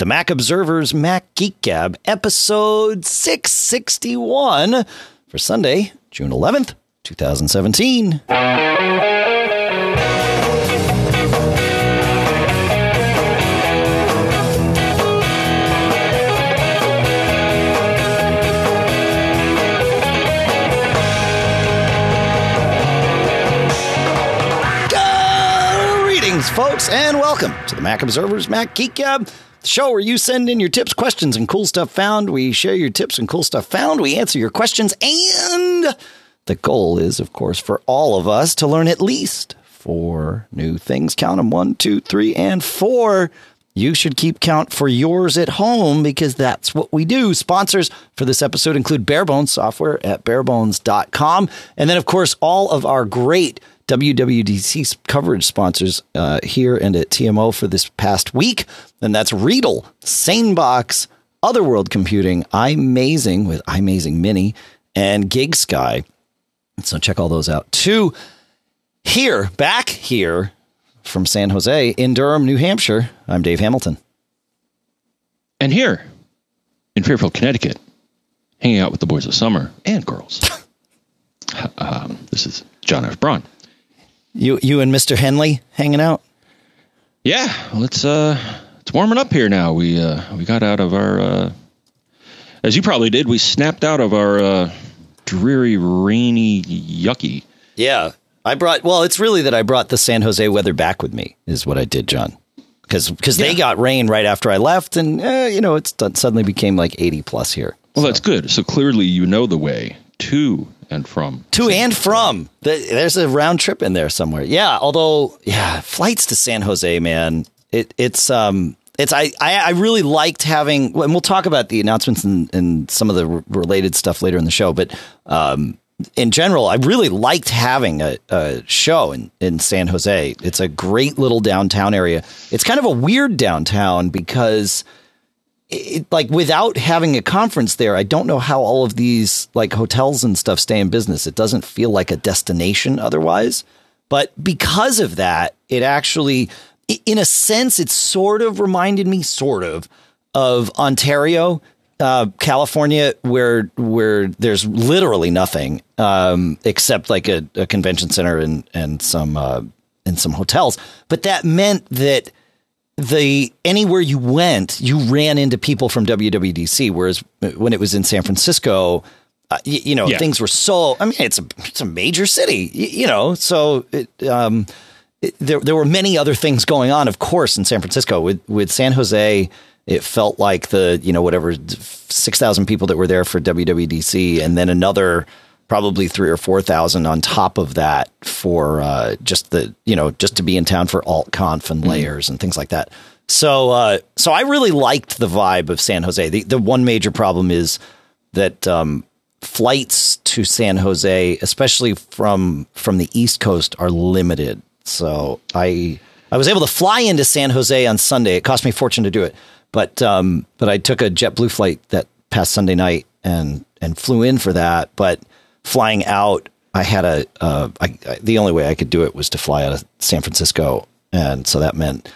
The Mac Observer's Mac Geek Gab, episode 661 for Sunday, June 11th, 2017. Folks, and welcome to the Mac Observer's Mac Geek Gab, the show where you send in your tips, questions, and cool stuff found. We share your tips and cool stuff found. We answer your questions. And the goal is, of course, for all of us to learn at least 4 new things. Count them. 1, 2, 3, and 4. You should keep count for yours at home because that's what we do. Sponsors for this episode include Barebones Software at barebones.com. And then, of course, all of our great WWDC coverage sponsors here and at TMO for this past week. And that's Riedel, SaneBox, Otherworld Computing, iMazing with iMazing Mini, and GigSky. So check all those out too. Here, back here from San Jose in Durham, New Hampshire, I'm Dave Hamilton. And here in Fairfield, Connecticut, hanging out with the boys of summer and girls. This is John F. Braun. You and Mr. Henley hanging out? Yeah, well, it's warming up here now. We got out of our, as you probably did, we snapped out of our dreary, rainy, yucky. Yeah, I brought the San Jose weather back with me is what I did, John, because they got rain right after I left, and it's suddenly became like 80 plus here. Well, so that's good. So clearly, you know the way to and from. To and from. There's a round trip in there somewhere. Yeah, although, yeah, flights to San Jose, man. I really liked having, and we'll talk about the announcements and some of the related stuff later in the show, but in general, I really liked having a show in San Jose. It's a great little downtown area. It's kind of a weird downtown because without having a conference there, I don't know how all of these like hotels and stuff stay in business. It doesn't feel like a destination otherwise. But because of that, it actually, in a sense, it sort of reminded me of Ontario, California, where there's literally nothing except like a convention center and some hotels. But that meant that anywhere you went, you ran into people from WWDC, whereas when it was in San Francisco, things were so, I mean, it's a major city, so there were many other things going on, of course, in San Francisco. With San Jose, it felt like the, 6,000 people that were there for WWDC, and then another probably 3,000 or 4,000 on top of that for just to be in town for AltConf and layers and things like that. So I really liked the vibe of San Jose. The one major problem is that flights to San Jose, especially from the East Coast, are limited. So I was able to fly into San Jose on Sunday. It cost me a fortune to do it, but I took a JetBlue flight that past Sunday night and flew in for that, but flying out, I had the only way I could do it was to fly out of San Francisco, and so that meant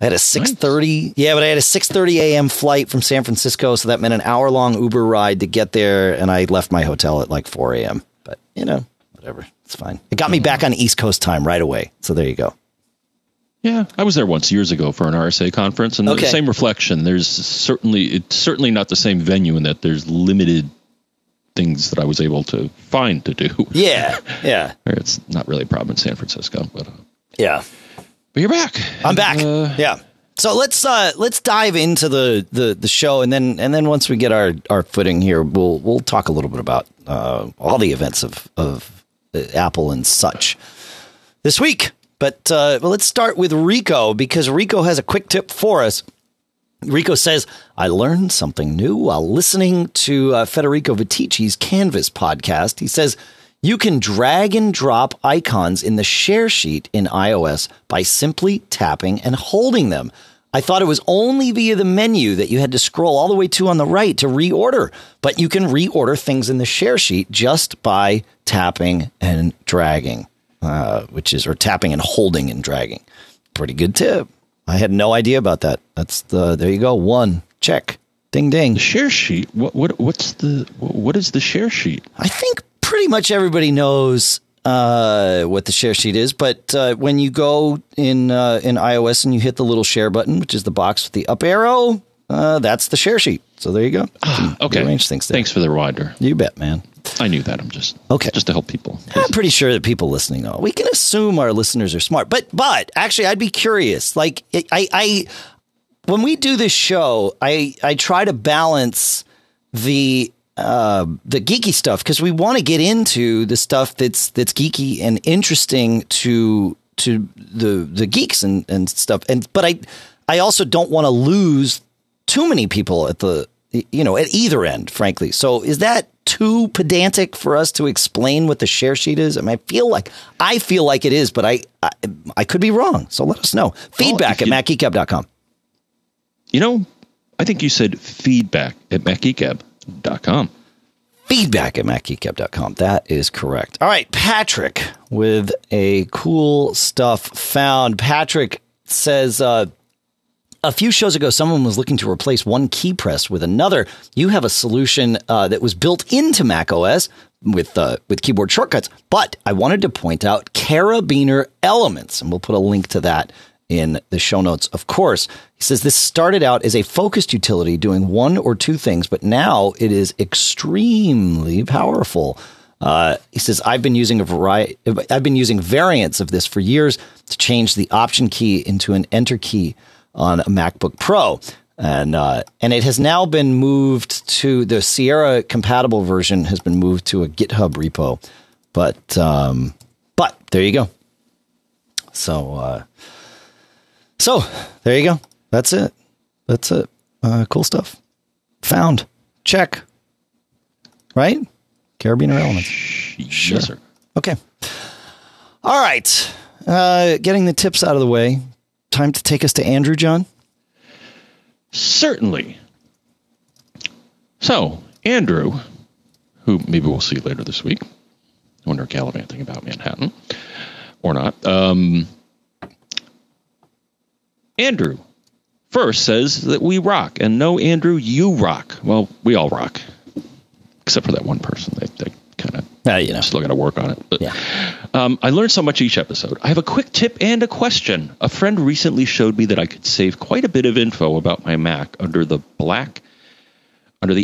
I had a 6:30. Nice. Yeah, but I had a 6:30 a.m. flight from San Francisco, so that meant an hour-long Uber ride to get there, and I left my hotel at like 4 a.m. But whatever, it's fine. It got me back on East Coast time right away. So there you go. Yeah, I was there once years ago for an RSA conference, and the same reflection. It's certainly not the same venue in that there's limited things that I was able to find to do. Yeah, yeah. It's not really a problem in San Francisco, but yeah. But you're back. I'm back. Yeah. So let's dive into the show, and then once we get our footing here, we'll talk a little bit about all the events of Apple and such this week. But let's start with Rico, because Rico has a quick tip for us. Rico says, I learned something new while listening to Federico Vitici's Canvas podcast. He says, you can drag and drop icons in the share sheet in iOS by simply tapping and holding them. I thought it was only via the menu that you had to scroll all the way to on the right to reorder, but you can reorder things in the share sheet just by tapping and dragging, or tapping and holding and dragging. Pretty good tip. I had no idea about that. That's the, there you go. One check. Ding, ding. The share sheet. What is the share sheet? I think pretty much everybody knows what the share sheet is, but when you go in iOS and you hit the little share button, which is the box with the up arrow, that's the share sheet. So there you go. Okay. Arrange things there. Thanks for the reminder. You bet, man. I knew that. I'm just to help people. I'm pretty sure that people listening know. We can assume our listeners are smart, but actually, I'd be curious. Like I when we do this show, I try to balance the geeky stuff because we want to get into the stuff that's geeky and interesting to the geeks and stuff. And but I also don't want to lose too many people at the at either end, frankly. So is that too pedantic for us to explain what the share sheet is? I mean, I feel like it is, but I could be wrong. So let us know. Feedback at MacGeekab.com. I think you said feedback at MacGeekab.com. Feedback at MacGeekab.com. That is correct. All right. Patrick with a cool stuff found. Patrick says, a few shows ago, someone was looking to replace one key press with another. You have a solution that was built into macOS with keyboard shortcuts, but I wanted to point out Karabiner-Elements, and we'll put a link to that in the show notes, of course. He says this started out as a focused utility doing one or two things, but now it is extremely powerful. He says, I've been using variants of this for years to change the option key into an enter key on a MacBook Pro, and it has now been moved to the Sierra compatible version has been moved to a GitHub repo, but there you go. So there you go. That's it. Cool stuff. Found. Check. Right. Karabiner-Elements. Sure. Yes, sir. Okay. All right. Getting the tips out of the way. Time to take us to Andrew, John? Certainly. So, Andrew, who maybe we'll see later this week, I wonder gallivanting about Manhattan, or not. Andrew first says that we rock, and no, Andrew, you rock. Well, we all rock, except for that one person. They kind of still got to work on it. But, I learned so much each episode. I have a quick tip and a question. A friend recently showed me that I could save quite a bit of info about my Mac under the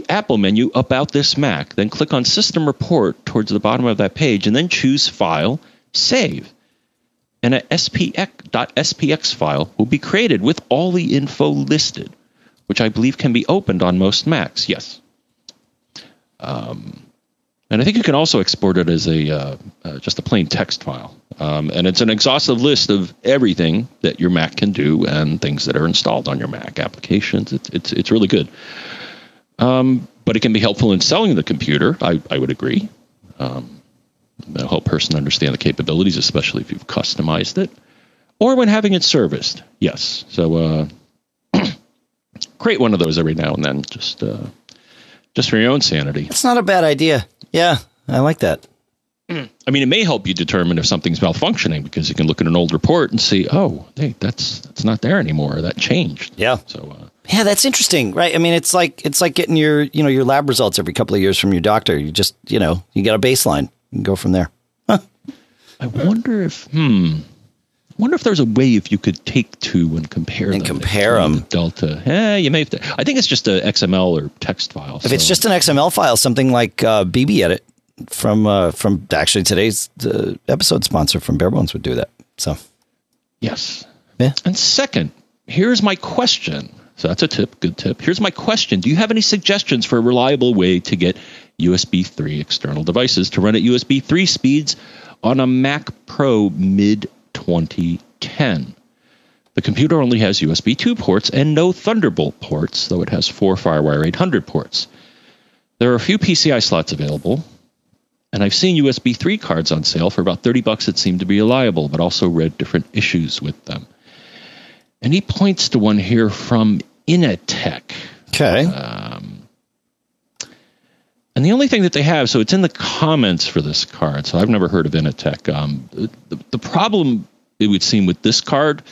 Apple menu about this Mac. Then click on System Report towards the bottom of that page, and then choose File, Save. And a SPX file will be created with all the info listed, which I believe can be opened on most Macs. Yes. And I think you can also export it as just a plain text file. And it's an exhaustive list of everything that your Mac can do and things that are installed on your Mac applications. It's really good. But it can be helpful in selling the computer. I would agree. It'll help a person understand the capabilities, especially if you've customized it. Or when having it serviced. Yes. So create one of those every now and then. Just for your own sanity. It's not a bad idea. Yeah, I like that. I mean, it may help you determine if something's malfunctioning because you can look at an old report and see, oh, hey, that's not there anymore. That changed. Yeah. So, yeah, that's interesting, right? I mean, it's like getting your your lab results every couple of years from your doctor. You just you got a baseline and go from there. Huh. I wonder if there's a way if you could take two and compare them. Delta. You may have to. I think it's just an XML or text file. If it's just an XML file, something like BBEdit from actually today's episode sponsor from Barebones would do that. So, yes. Yeah. And second, here's my question. So that's a tip. Good tip. Here's my question. Do you have any suggestions for a reliable way to get USB 3 external devices to run at USB 3 speeds on a Mac Pro mid 2010. The computer only has USB 2 ports and no Thunderbolt ports, though it has 4 FireWire 800 ports. There are a few PCI slots available, and I've seen USB 3 cards on sale for about $30 that seem to be reliable, but also read different issues with them. And he points to one here from Inatech. Okay. And the only thing that they have, so it's in the comments for this card, so I've never heard of Inatech. The problem, it would seem, with this card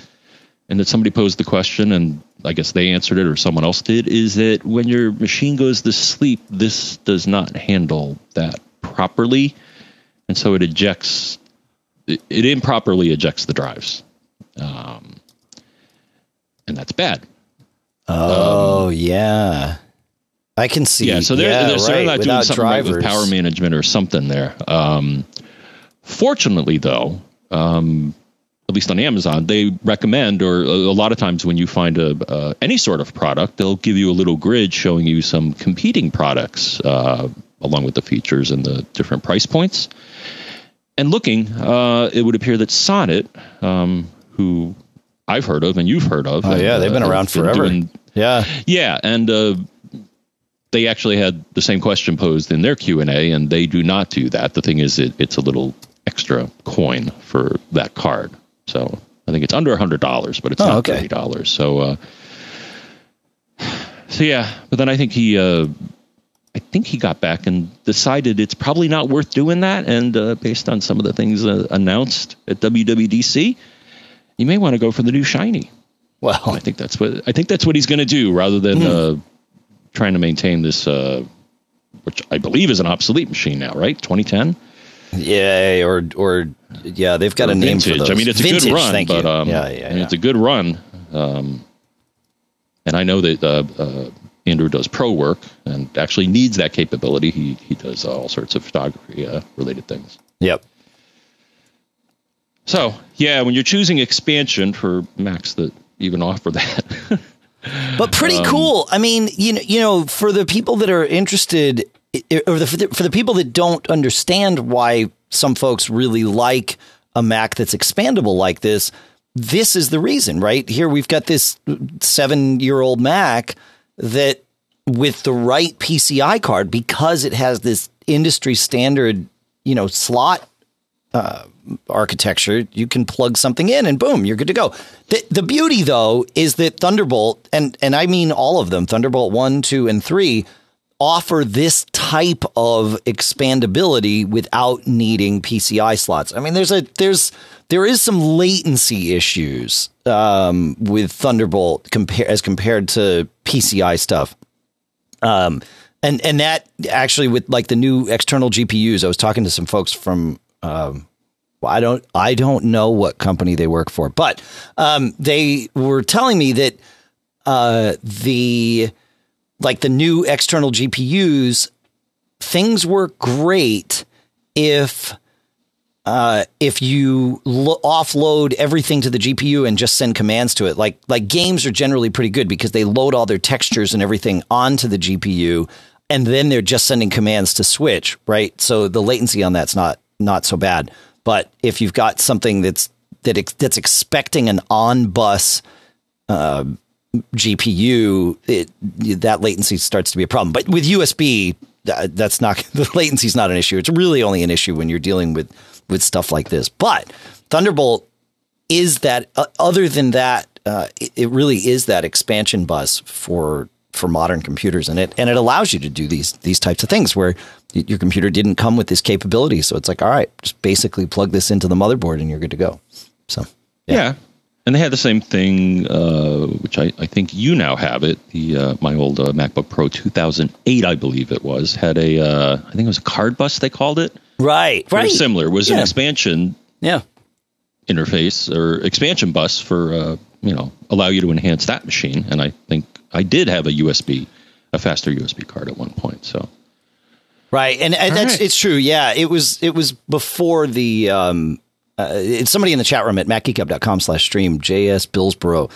and that somebody posed the question, and I guess they answered it or someone else did, is that when your machine goes to sleep, this does not handle that properly. And so it ejects, it improperly ejects the drives. And that's bad. Oh, yeah. I can see. Yeah, so they're not doing something right with power management or something there. Fortunately, though, at least on Amazon, they recommend, or a lot of times when you find any sort of product, they'll give you a little grid showing you some competing products along with the features and the different price points. And looking, it would appear that Sonnet, who I've heard of and you've heard of. Oh, yeah, they've been around forever. Yeah. Yeah, and they actually had the same question posed in their Q&A, and they do not do that. The thing is, it's a little extra coin for that card. So I think it's under $100, but it's not $30. So yeah, but then I think he got back and decided it's probably not worth doing that. And based on some of the things announced at WWDC, you may want to go for the new shiny. Well, and I think that's what he's going to do, rather than trying to maintain this, which I believe is an obsolete machine now, right? 2010. Yeah, or they've got a name for those. I mean, it's vintage, a good run, but it's a good run. And I know that Andrew does pro work and actually needs that capability. He does all sorts of photography related things. Yep. So yeah, when you're choosing expansion for Macs that even offer that, but pretty cool. I mean, you know, for the people that are interested. For the people that don't understand why some folks really like a Mac that's expandable like this, this is the reason, right? Here we've got this 7-year-old Mac that, with the right PCI card, because it has this industry standard, slot architecture, you can plug something in and boom, you're good to go. The beauty, though, is that Thunderbolt, and I mean all of them, Thunderbolt 1, 2, and 3, offer this type of expandability without needing PCI slots. I mean, there is some latency issues with Thunderbolt as compared to PCI stuff, and that actually, with like the new external GPUs, I was talking to some folks from I don't know what company they work for, but they were telling me that the new external GPUs, things work great if you offload everything to the GPU and just send commands to it. Like games are generally pretty good because they load all their textures and everything onto the GPU, and then they're just sending commands to switch, right? So the latency on that's not so bad. But if you've got something that's expecting an on-bus GPU, that latency starts to be a problem. But with USB, the latency's not an issue. It's really only an issue when you're dealing with stuff like this. But Thunderbolt is that. Other than that, it really is that expansion bus for modern computers, and it allows you to do these types of things where your computer didn't come with this capability. So it's like, all right, just basically plug this into the motherboard and you're good to go. So yeah. And they had the same thing, which I think you now have it. My old MacBook Pro 2008, I believe it was, had a, I think it was a card bus, they called it. Right, very right. Similar. It was an expansion interface or expansion bus for, allow you to enhance that machine. And I think I did have a faster USB card at one point, so. Right, and that's right. It's true, yeah. It was before the... it's somebody in the chat room at MacGeekUp.com/stream, J.S. Billsborough,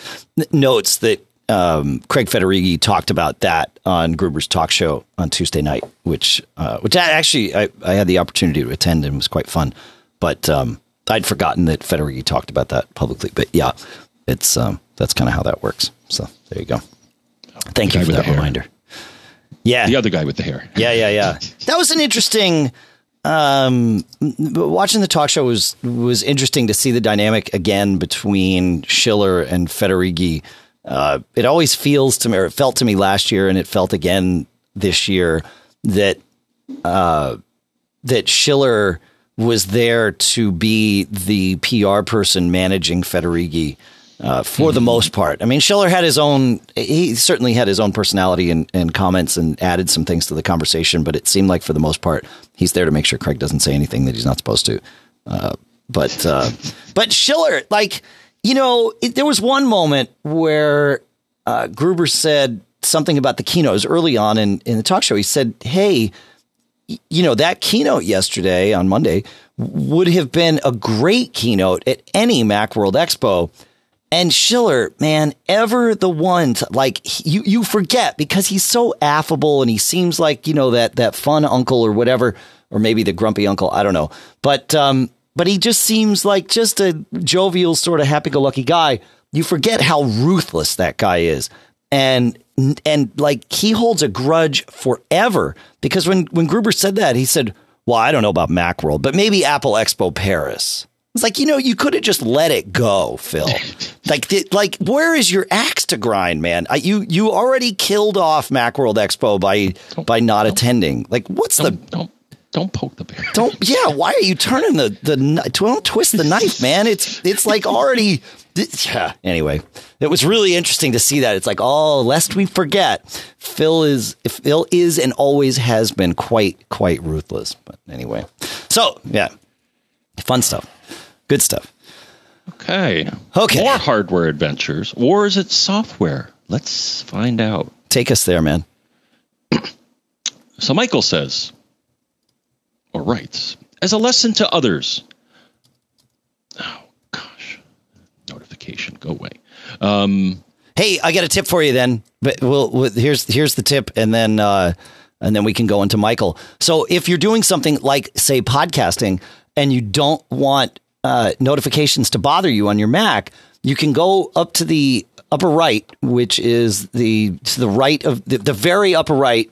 notes that Craig Federighi talked about that on Gruber's talk show on Tuesday night, which actually I had the opportunity to attend and was quite fun. But I'd forgotten that Federighi talked about that publicly. But yeah, it's that's kind of how that works. So there you go. Thank you for that reminder. Yeah. The other guy with the hair. Yeah. That was an interesting... watching the talk show was interesting to see the dynamic again between Schiller and Federighi. It always feels to me, or it felt to me last year, and it felt again this year, that Schiller was there to be the PR person managing Federighi, for the most part. I mean, Schiller had his own, he certainly had his own personality and comments and added some things to the conversation, but it seemed like for the most part, he's there to make sure Craig doesn't say anything that he's not supposed to. But Schiller, like, you know, there was one moment where Gruber said something about the keynotes early on in the talk show. He said, hey, you know, that keynote yesterday on Monday would have been a great keynote at any Macworld Expo. And Schiller, man, ever the one to, like, you forget because he's so affable and he seems like, you know, that fun uncle or whatever, or maybe the grumpy uncle. I don't know. But he just seems like just a jovial sort of happy-go-lucky guy. You forget how ruthless that guy is. And like, he holds a grudge forever, because when Gruber said that, he said, well, I don't know about Macworld, but maybe Apple Expo Paris. It's like, you know, you could have just let it go, Phil. Like, where is your axe to grind, man? You already killed off Macworld Expo by not attending. Like, what's don't poke the bear. Yeah. Why are you turning the don't twist the knife, man? It's like already. Anyway, it was really interesting to see that. It's like, oh, lest we forget, Phil is and always has been quite ruthless. But anyway, so yeah, fun stuff, good stuff. Okay. More hardware adventures, or is it software? Let's find out. Take us there, man. So Michael says, or writes, as a lesson to others. Notification, go away. Hey, I got a tip for you then, but here's the tip, and then we can go into Michael. So if you're doing something like, say, podcasting, and you don't want notifications to bother you on your Mac, you can go up to the upper right, which is to the right of the very upper right,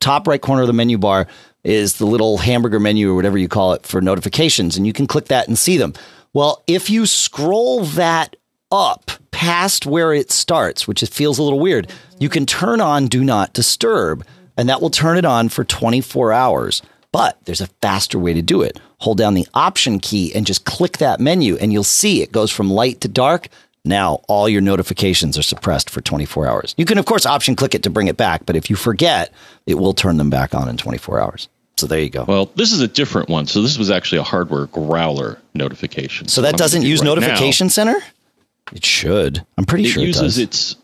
top right corner of the menu bar is the little hamburger menu or whatever you call it for notifications, and you can click that and see them. Well, if you scroll that up past where it starts, which it feels a little weird, you can turn on Do Not Disturb, and that will turn it on for 24 hours. But there's a faster way to do it. Hold down the Option key and just click that menu, and you'll see it goes from light to dark. Now all your notifications are suppressed for 24 hours. You can, of course, Option click it to bring it back, but if you forget, it will turn them back on in 24 hours. So there you go. Well, this is a different one. So this was actually a hardware growler notification. So that doesn't use Notification Center? It should. I'm pretty sure it does.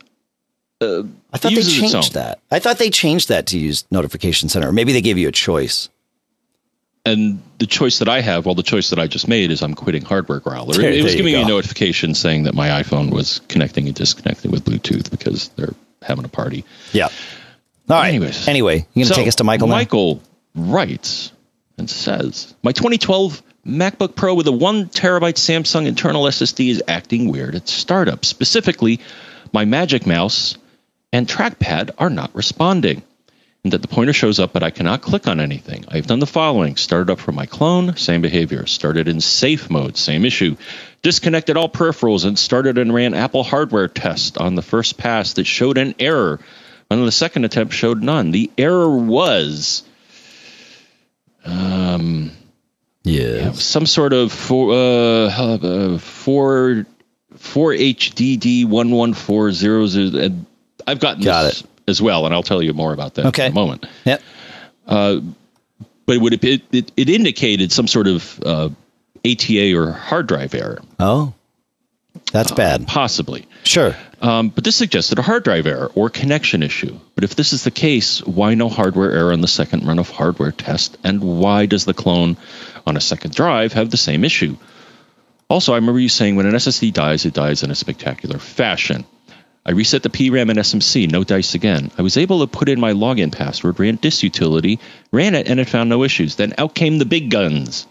I thought they changed that. I thought they changed that to use Notification Center. Maybe they gave you a choice. And the choice that I have, well, the choice that I just made is I'm quitting hardware growler. It was giving me a notification saying that my iPhone was connecting and disconnecting with Bluetooth because they're having a party. Yeah. All right. Anyway, you going to take us to Michael now? Michael writes and says, my 2012 MacBook Pro with a 1 terabyte Samsung internal SSD is acting weird at startup. Specifically, my Magic Mouse and trackpad are not responding, and that the pointer shows up, but I cannot click on anything. I've done the following. Started up from my clone, same behavior. Started in safe mode, same issue. Disconnected all peripherals and started and ran Apple hardware test on the first pass that showed an error. On the second attempt showed none. The error was some sort of 4HDD11400. And I've got this as well, and I'll tell you more about that in a moment. Yep. But it indicated some sort of ATA or hard drive error. Oh, that's bad. Possibly. Sure. But this suggested a hard drive error or connection issue. But if this is the case, why no hardware error on the second run of hardware test? And why does the clone on a second drive have the same issue? Also, I remember you saying when an SSD dies, it dies in a spectacular fashion. I reset the PRAM and SMC, no dice again. I was able to put in my login password, ran disutility, ran it, and it found no issues. Then out came the big guns.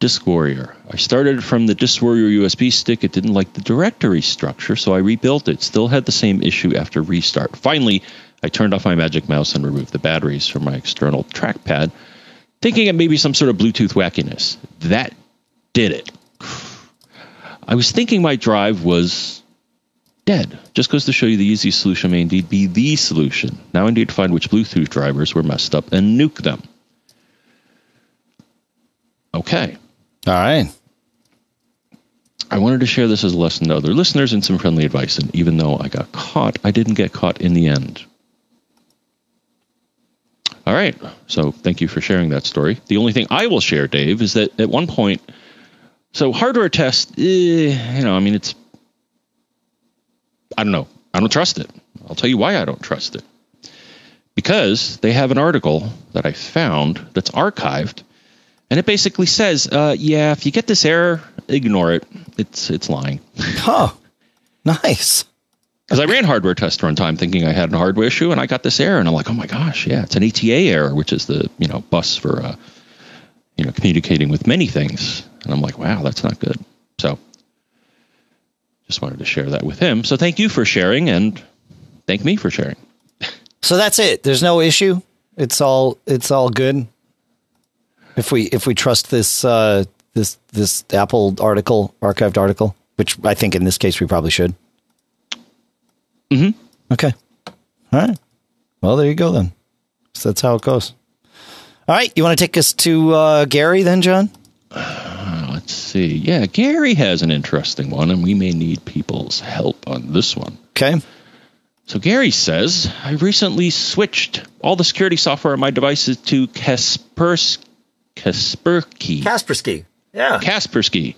Disk Warrior. I started from the Disk Warrior USB stick. It didn't like the directory structure, so I rebuilt it. Still had the same issue after restart. Finally, I turned off my Magic Mouse and removed the batteries from my external trackpad, thinking it may be some sort of Bluetooth wackiness. That did it. I was thinking my drive was dead. Just goes to show you the easy solution may indeed be the solution. Now I need to find which Bluetooth drivers were messed up and nuke them. Okay. All right. I wanted to share this as a lesson to other listeners and some friendly advice. And even though I got caught, I didn't get caught in the end. All right. So thank you for sharing that story. The only thing I will share, Dave, is that at one point, so hardware test, it's, I don't know. I don't trust it. I'll tell you why I don't trust it. Because they have an article that I found that's archived, and it basically says, if you get this error, ignore it. It's lying. Oh, nice. Because I ran hardware test one time thinking I had a hardware issue, and I got this error, and I'm like, oh my gosh, yeah, it's an ETA error, which is the bus for communicating with many things, and I'm like, wow, that's not good. So just wanted to share that with him. So thank you for sharing, and thank me for sharing. So that's it. There's no issue. It's all good. If we trust this this Apple archived article, which I think in this case we probably should. Mm-hmm. Okay. All right. Well, there you go then. So that's how it goes. All right. You want to take us to Gary then, John? Let's see. Yeah, Gary has an interesting one, and we may need people's help on this one. Okay. So Gary says, I recently switched all the security software on my devices to Kaspersky. Yeah. Kaspersky.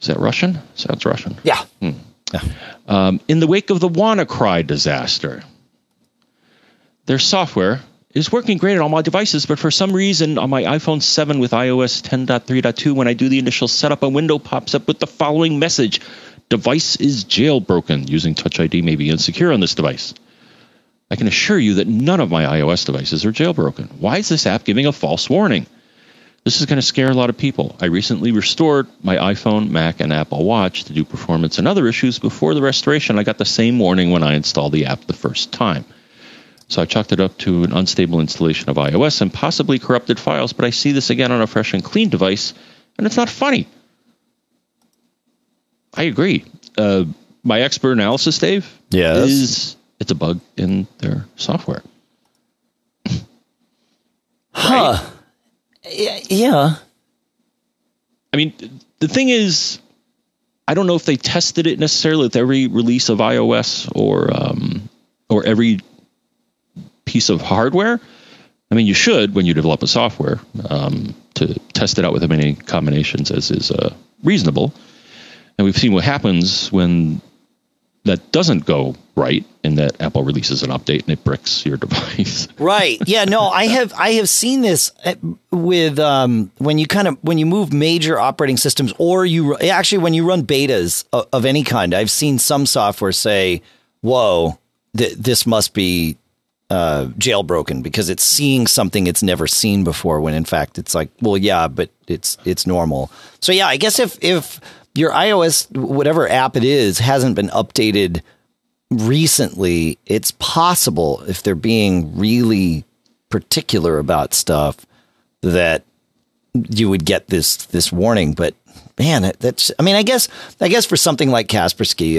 Is that Russian? Sounds Russian. Yeah. Hmm. Yeah. In the wake of the WannaCry disaster, their software is working great on all my devices, but for some reason on my iPhone 7 with iOS 10.3.2, when I do the initial setup, a window pops up with the following message. Device is jailbroken. Using Touch ID may be insecure on this device. I can assure you that none of my iOS devices are jailbroken. Why is this app giving a false warning? This is going to scare a lot of people. I recently restored my iPhone, Mac, and Apple Watch to do performance and other issues. Before the restoration, I got the same warning when I installed the app the first time. So I chalked it up to an unstable installation of iOS and possibly corrupted files, but I see this again on a fresh and clean device, and it's not funny. I agree. My expert analysis, Dave, is it's a bug in their software. Right? Huh. Yeah. I mean, the thing is, I don't know if they tested it necessarily with every release of iOS or every piece of hardware. I mean, you should, when you develop a software, to test it out with as many combinations as is reasonable. And we've seen what happens when that doesn't go right, in that Apple releases an update and it bricks your device. Right. Yeah. No, I have seen this with when you move major operating systems, or you actually when you run betas of any kind. I've seen some software say, "Whoa, this must be jailbroken," because it's seeing something it's never seen before. When in fact, it's like, well, yeah, but it's normal. So yeah, I guess if your iOS, whatever app it is, hasn't been updated recently, it's possible, if they're being really particular about stuff, that you would get this warning. But man, that's, I mean, I guess for something like Kaspersky,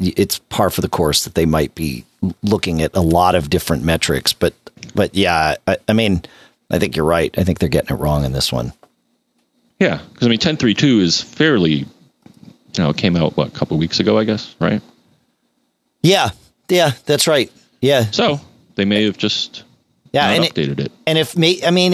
it's par for the course that they might be looking at a lot of different metrics. But yeah, I mean, I think you're right. I think they're getting it wrong in this one. Yeah, because I mean, 10.3.2 is fairly, it came out, a couple of weeks ago, I guess, right? Yeah, that's right. Yeah. So they may have just updated it. And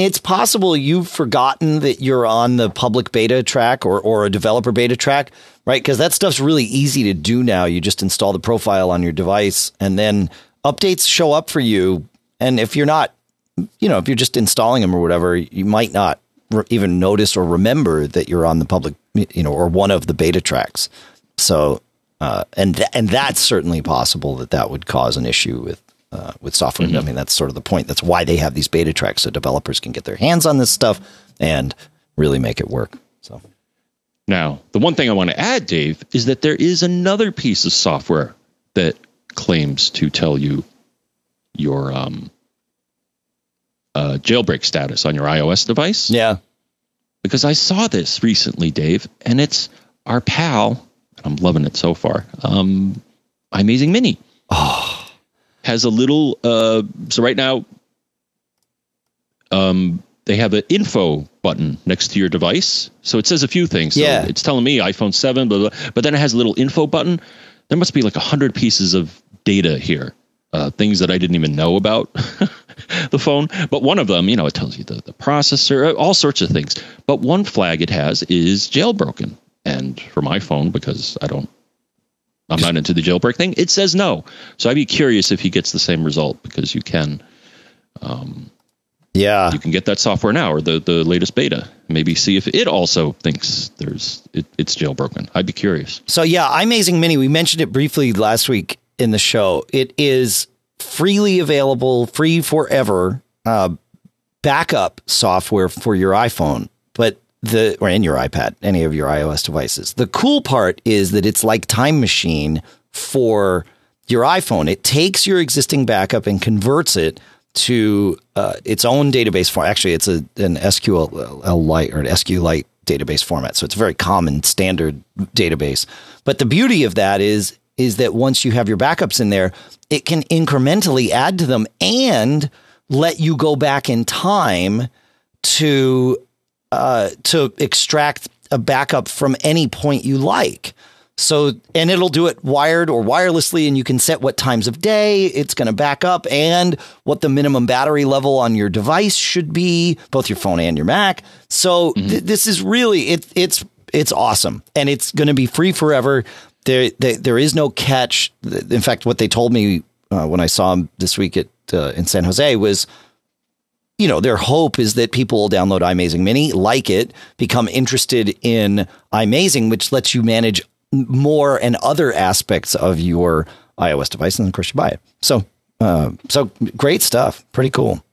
it's possible you've forgotten that you're on the public beta track or a developer beta track, right? Because that stuff's really easy to do now. You just install the profile on your device, and then updates show up for you. And if you're not, if you're just installing them or whatever, you might not even notice or remember that you're on the public, or one of the beta tracks. So, and that's certainly possible that would cause an issue with software. Mm-hmm. I mean, that's sort of the point. That's why they have these beta tracks, so developers can get their hands on this stuff and really make it work. So now, the one thing I want to add, Dave, is that there is another piece of software that claims to tell you your, jailbreak status on your iOS device. Yeah. Because I saw this recently, Dave, and it's our pal, and I'm loving it so far, iMazing Mini. Oh. Has a little, so right now, they have an info button next to your device. So it says a few things. So yeah. It's telling me iPhone 7, blah, blah, but then it has a little info button. There must be like 100 pieces of data here. Things that I didn't even know about the phone. But one of them, you know, it tells you the processor, all sorts of things. But one flag it has is jailbroken. And for my phone, because I'm not into the jailbreak thing, it says no. So I'd be curious if he gets the same result, because you can you can get that software now, or the latest beta. Maybe see if it also thinks it's jailbroken. I'd be curious. So yeah, iMazing Mini, we mentioned it briefly last week in the show. It is freely available, free forever, backup software for your iPhone, or in your iPad, any of your iOS devices. The cool part is that it's like Time Machine for your iPhone. It takes your existing backup and converts it to its own database format. Actually, it's an SQLite or an SQLite database format. So it's a very common standard database. But the beauty of that is that once you have your backups in there, it can incrementally add to them and let you go back in time to extract a backup from any point you like. So, and it'll do it wired or wirelessly, and you can set what times of day it's going to back up and what the minimum battery level on your device should be, both your phone and your Mac. So this is really, it's awesome, and it's going to be free forever. There is no catch. In fact, what they told me when I saw them this week in San Jose was, you know, their hope is that people will download iMazing Mini, like it, become interested in iMazing, which lets you manage more and other aspects of your iOS device, and of course you buy it. So great stuff. Pretty cool.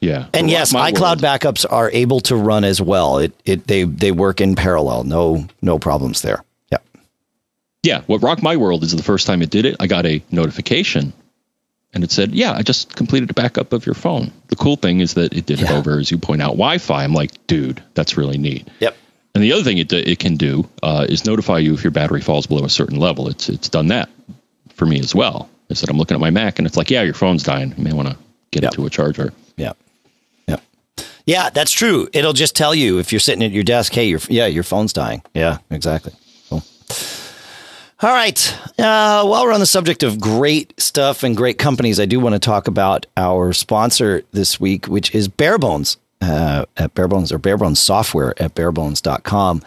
Yeah. And yes, iCloud backups are able to run as well. They work in parallel. No problems there. Yeah. Yeah. What rocked my world is the first time it did it, I got a notification and it said, yeah, I just completed a backup of your phone. The cool thing is that it did it over, as you point out, Wi-Fi. I'm like, dude, that's really neat. Yep. And the other thing it can do is notify you if your battery falls below a certain level. It's done that for me as well. I said, I'm looking at my Mac, and it's like, yeah, your phone's dying. You may want to get it to a charger. Yeah. Yeah. Yeah, that's true. It'll just tell you if you're sitting at your desk, hey, your phone's dying. Yeah, exactly. Cool. All right. While we're on the subject of great stuff and great companies, I do want to talk about our sponsor this week, which is Barebones. At Barebones, or Barebones Software at barebones.com.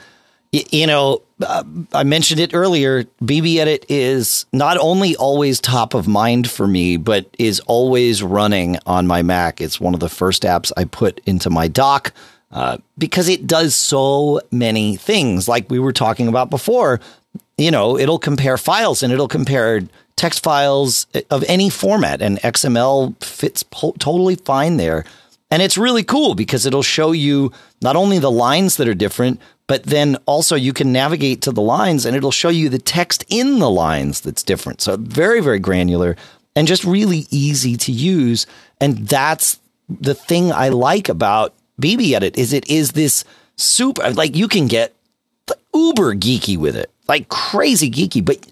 I mentioned it earlier. BBEdit is not only always top of mind for me, but is always running on my Mac. It's one of the first apps I put into my dock because it does so many things. Like we were talking about before, you know, it'll compare files, and it'll compare text files of any format, and XML fits totally fine there. And it's really cool because it'll show you not only the lines that are different, but then also you can navigate to the lines and it'll show you the text in the lines that's different. So very, very granular and just really easy to use. And that's the thing I like about BBEdit is it is this super, like you can get uber geeky with it, like crazy geeky, but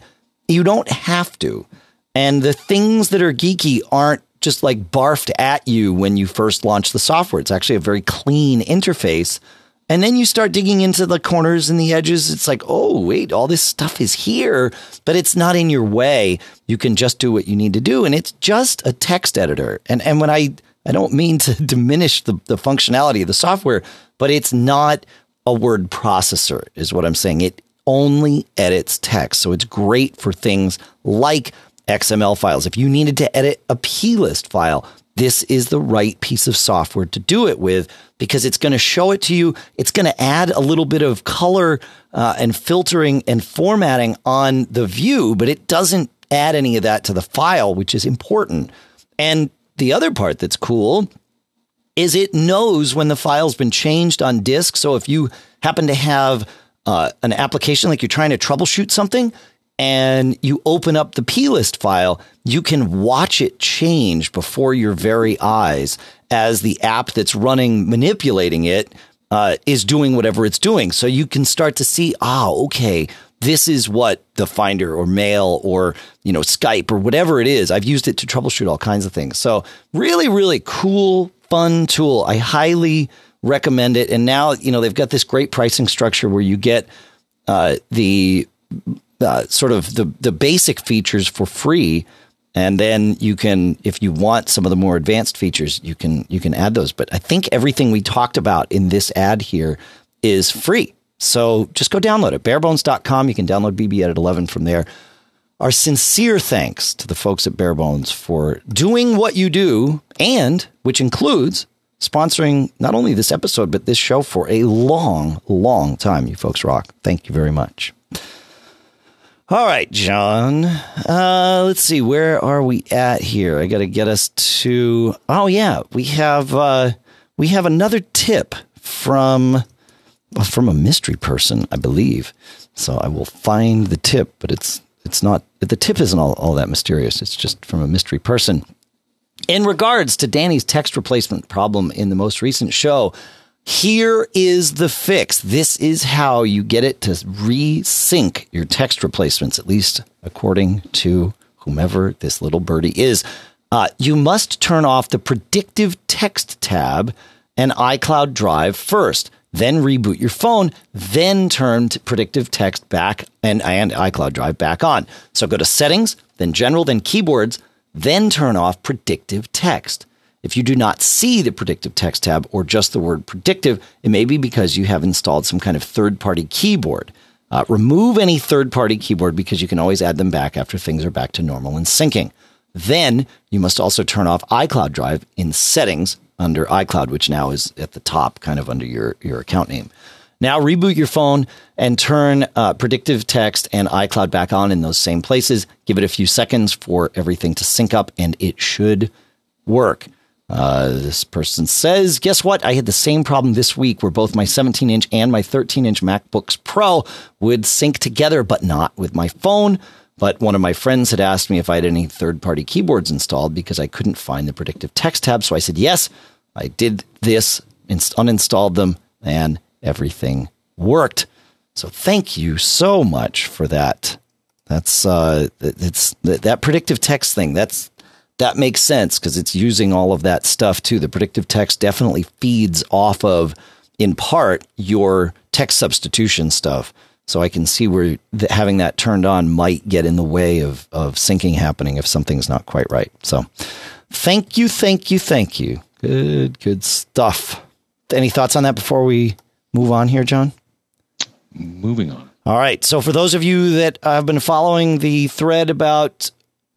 you don't have to. And the things that are geeky aren't just like barfed at you when you first launch the software. It's actually a very clean interface. And then you start digging into the corners and the edges. It's like, oh, wait, all this stuff is here, but it's not in your way. You can just do what you need to do. And it's just a text editor. And when I don't mean to diminish the functionality of the software, but it's not a word processor is what I'm saying. It only edits text. So it's great for things like XML files. If you needed to edit a plist file, this is the right piece of software to do it with because it's going to show it to you. It's going to add a little bit of color and filtering and formatting on the view, but it doesn't add any of that to the file, which is important. And the other part that's cool is it knows when the file's been changed on disk. So if you happen to have an application, like you're trying to troubleshoot something, and you open up the plist file, you can watch it change before your very eyes as the app that's running, manipulating it, is doing whatever it's doing. So you can start to see, okay, this is what the Finder or Mail or, you know, Skype or whatever it is. I've used it to troubleshoot all kinds of things. So really, really cool, fun tool. I highly recommend it. And now, you know, they've got this great pricing structure where you get the basic features for free. And then you can, if you want some of the more advanced features, you can add those. But I think everything we talked about in this ad here is free. So just go download it. Barebones.com. You can download BBEdit 11 from there. Our sincere thanks to the folks at Barebones for doing what you do, and which includes sponsoring not only this episode, but this show for a long, long time. You folks rock. Thank you very much. All right, John. Let's see. Where are we at here? I got to get us to... Oh, yeah. We have another tip from a mystery person, I believe. So I will find the tip, but it's not... The tip isn't all that mysterious. It's just from a mystery person. In regards to Danny's text replacement problem in the most recent show, here is the fix. This is how you get it to resync your text replacements, at least according to whomever this little birdie is. You must turn off the predictive text tab and iCloud Drive first, then reboot your phone, then turn to predictive text back and iCloud Drive back on. So go to settings, then general, then keyboards, then turn off predictive text. If you do not see the predictive text tab or just the word predictive, it may be because you have installed some kind of third-party keyboard. Remove any third-party keyboard because you can always add them back after things are back to normal and syncing. Then you must also turn off iCloud Drive in settings under iCloud, which now is at the top, kind of under your account name. Now reboot your phone and turn predictive text and iCloud back on in those same places. Give it a few seconds for everything to sync up, and it should work. This person says, guess what? I had the same problem this week where both my 17-inch and my 13-inch MacBooks Pro would sync together, but not with my phone. But one of my friends had asked me if I had any third-party keyboards installed because I couldn't find the predictive text tab. So I said, yes, I did this, uninstalled them, and everything worked. So thank you so much for that. That's that predictive text thing. That makes sense because it's using all of that stuff too. The predictive text definitely feeds off of, in part, your text substitution stuff. So I can see where having that turned on might get in the way of syncing happening if something's not quite right. So thank you. Good stuff. Any thoughts on that before we move on here, John? Moving on. All right. So for those of you that have been following the thread about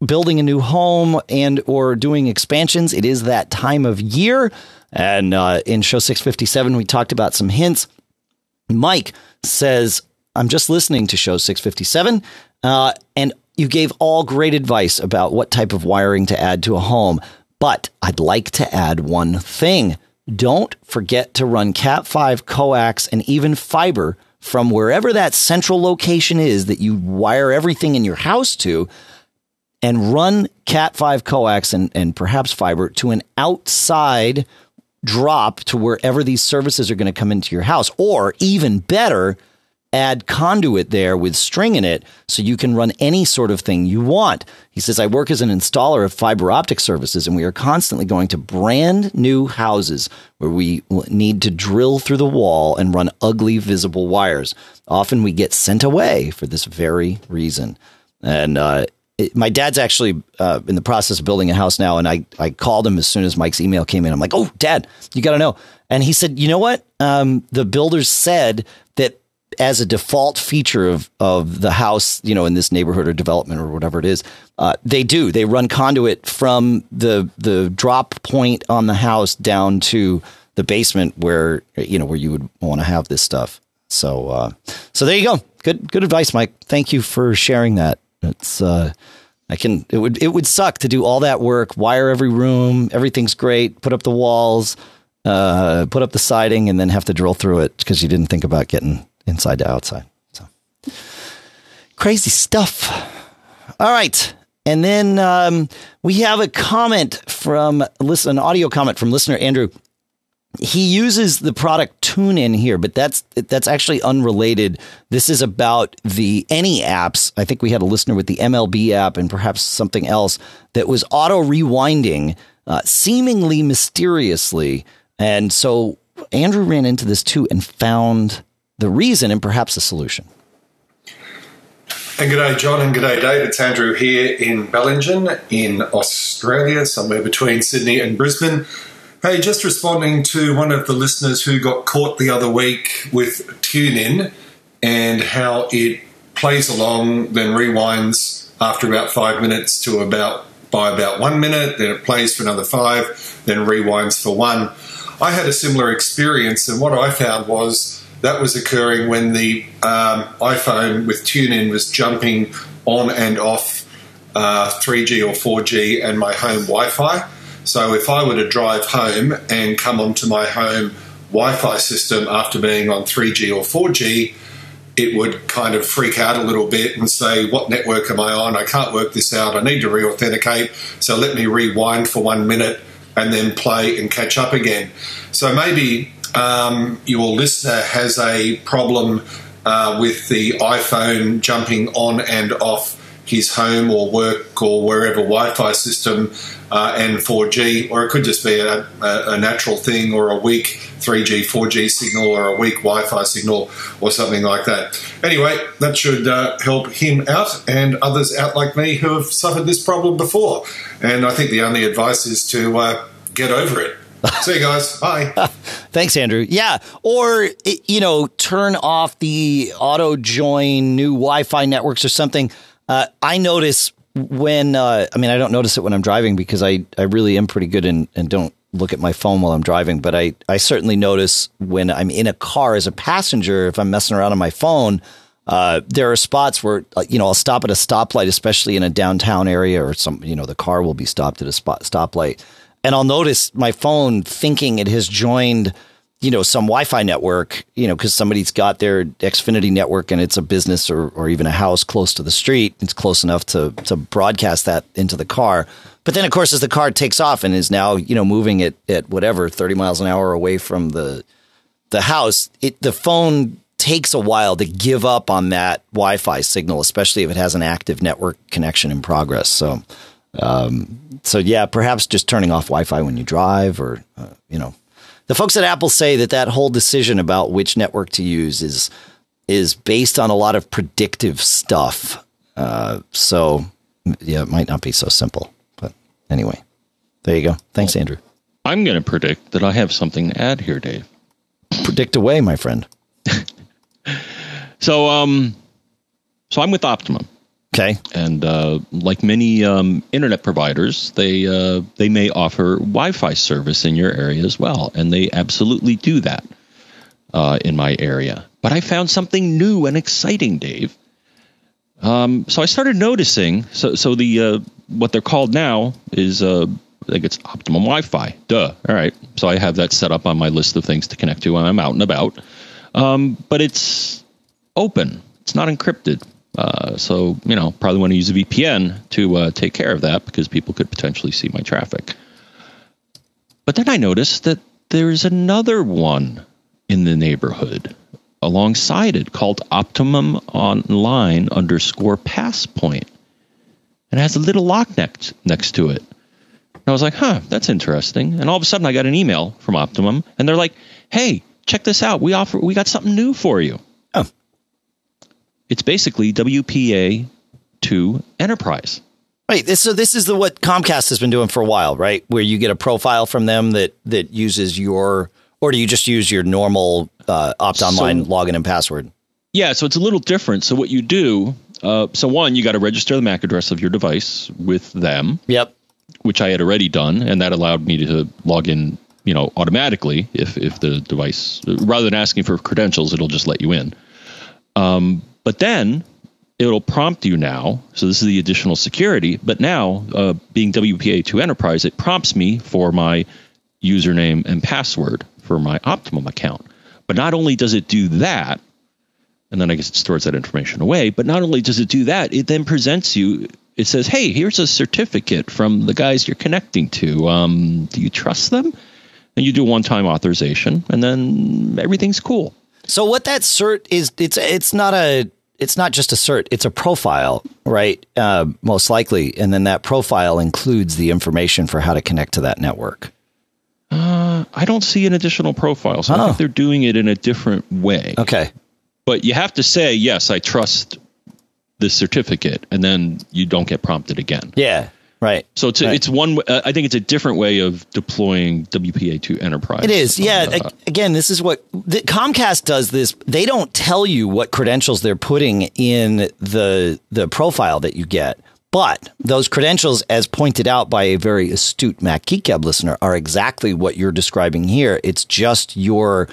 building a new home and or doing expansions, it is that time of year. And in show 657, we talked about some hints. Mike says, I'm just listening to show 657. And you gave all great advice about what type of wiring to add to a home. But I'd like to add one thing. Don't forget to run Cat5, coax, and even fiber from wherever that central location is that you wire everything in your house to, and run Cat5, coax, and perhaps fiber to an outside drop to wherever these services are going to come into your house. Or even better, add conduit there with string in it so you can run any sort of thing you want. He says, I work as an installer of fiber optic services, and we are constantly going to brand new houses where we need to drill through the wall and run ugly visible wires. Often we get sent away for this very reason. And my dad's actually in the process of building a house now, and I called him as soon as Mike's email came in. I'm like, oh, Dad, you got to know. And he said, you know what? The builders said that as a default feature of the house, you know, in this neighborhood or development or whatever it is, they run conduit from the drop point on the house down to the basement where you would want to have this stuff. So, so there you go. Good advice, Mike. Thank you for sharing that. It's, it would suck to do all that work, wire every room. Everything's great. Put up the walls, put up the siding, and then have to drill through it because you didn't think about getting inside to outside. So crazy stuff. All right. And then we have a comment an audio comment from listener Andrew. He uses the product TuneIn here, but that's actually unrelated. This is about any apps. I think we had a listener with the MLB app and perhaps something else that was auto rewinding seemingly mysteriously. And so Andrew ran into this too and found the reason and perhaps the solution. And good day, John, and good day, Dave. It's Andrew here in Bellingen in Australia, somewhere between Sydney and Brisbane. Hey, just responding to one of the listeners who got caught the other week with TuneIn and how it plays along, then rewinds after about 5 minutes to about 1 minute, then it plays for another 5, then rewinds for 1. I had a similar experience, and what I found was that was occurring when the iPhone with TuneIn was jumping on and off 3G or 4G and my home Wi-Fi. So if I were to drive home and come onto my home Wi-Fi system after being on 3G or 4G, it would kind of freak out a little bit and say, what network am I on? I can't work this out. I need to re-authenticate. So let me rewind for 1 minute and then play and catch up again. So maybe your listener has a problem with the iPhone jumping on and off his home or work or wherever Wi-Fi system and 4G, or it could just be a natural thing, or a weak 3G, 4G signal, or a weak Wi-Fi signal, or something like that. Anyway, that should help him out and others out like me who have suffered this problem before. And I think the only advice is to get over it. See you guys. Bye. Thanks, Andrew. Yeah. Or, you know, turn off the auto join new Wi-Fi networks or something. I notice when, I don't notice it when I'm driving because I really am pretty good and don't look at my phone while I'm driving. But I certainly notice when I'm in a car as a passenger, if I'm messing around on my phone, there are spots where, I'll stop at a stoplight, especially in a downtown area or some, the car will be stopped at a stoplight. And I'll notice my phone thinking it has joined some Wi-Fi network, because somebody's got their Xfinity network and it's a business or even a house close to the street. It's close enough to broadcast that into the car. But then, of course, as the car takes off and is now, moving at whatever, 30 miles an hour away from the house, the phone takes a while to give up on that Wi-Fi signal, especially if it has an active network connection in progress. So, perhaps just turning off Wi-Fi when you drive or, the folks at Apple say that whole decision about which network to use is based on a lot of predictive stuff. It might not be so simple. But anyway, there you go. Thanks, Andrew. I'm going to predict that I have something to add here, Dave. Predict away, my friend. So I'm with Optimum. Okay. And like many internet providers, they may offer Wi-Fi service in your area as well, and they absolutely do that in my area. But I found something new and exciting, Dave. So I started noticing. So the what they're called now is it's Optimum Wi-Fi. Duh. All right. So I have that set up on my list of things to connect to when I'm out and about. But it's open. It's not encrypted. Probably want to use a VPN to take care of that because people could potentially see my traffic. But then I noticed that there is another one in the neighborhood alongside it called Optimum Online _Passpoint. And it has a little lock next to it. And I was like, that's interesting. And all of a sudden I got an email from Optimum and they're like, hey, check this out. We got something new for you. Oh. It's basically WPA to Enterprise. Right. So this is what Comcast has been doing for a while, right? Where you get a profile from them that uses your, or do you just use your normal Opt Online login and password? Yeah. So it's a little different. So what you do, you got to register the MAC address of your device with them. Yep. Which I had already done, and that allowed me to log in, automatically if the device, rather than asking for credentials, it'll just let you in. But then it'll prompt you now. So this is the additional security. But now, being WPA to Enterprise, it prompts me for my username and password for my Optimum account. But not only does it do that, and then I guess it stores that information away, but not only does it do that, it then presents you. It says, hey, here's a certificate from the guys you're connecting to. Do you trust them? And you do one-time authorization, and then everything's cool. So what that cert is, it's not just a cert, it's a profile, right? Most likely. And then that profile includes the information for how to connect to that network. I don't see an additional profile. So I think they're doing it in a different way. Okay. But you have to say, yes, I trust the certificate, and then you don't get prompted again. Yeah. Right. So it's one. I think it's a different way of deploying WPA to enterprise. It is. Yeah. Again, this is what Comcast does. This, they don't tell you what credentials they're putting in the profile that you get, but those credentials, as pointed out by a very astute Mac Geekab listener, are exactly what you're describing here. It's just your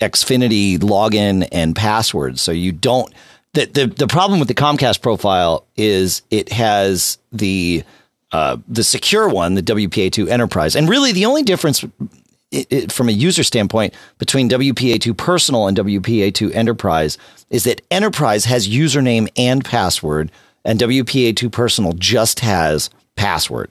Xfinity login and password. So you don't. The problem with the Comcast profile is it has the secure one, the WPA2 Enterprise. And really the only difference from a user standpoint between WPA2 Personal and WPA2 Enterprise is that Enterprise has username and password, and WPA2 Personal just has password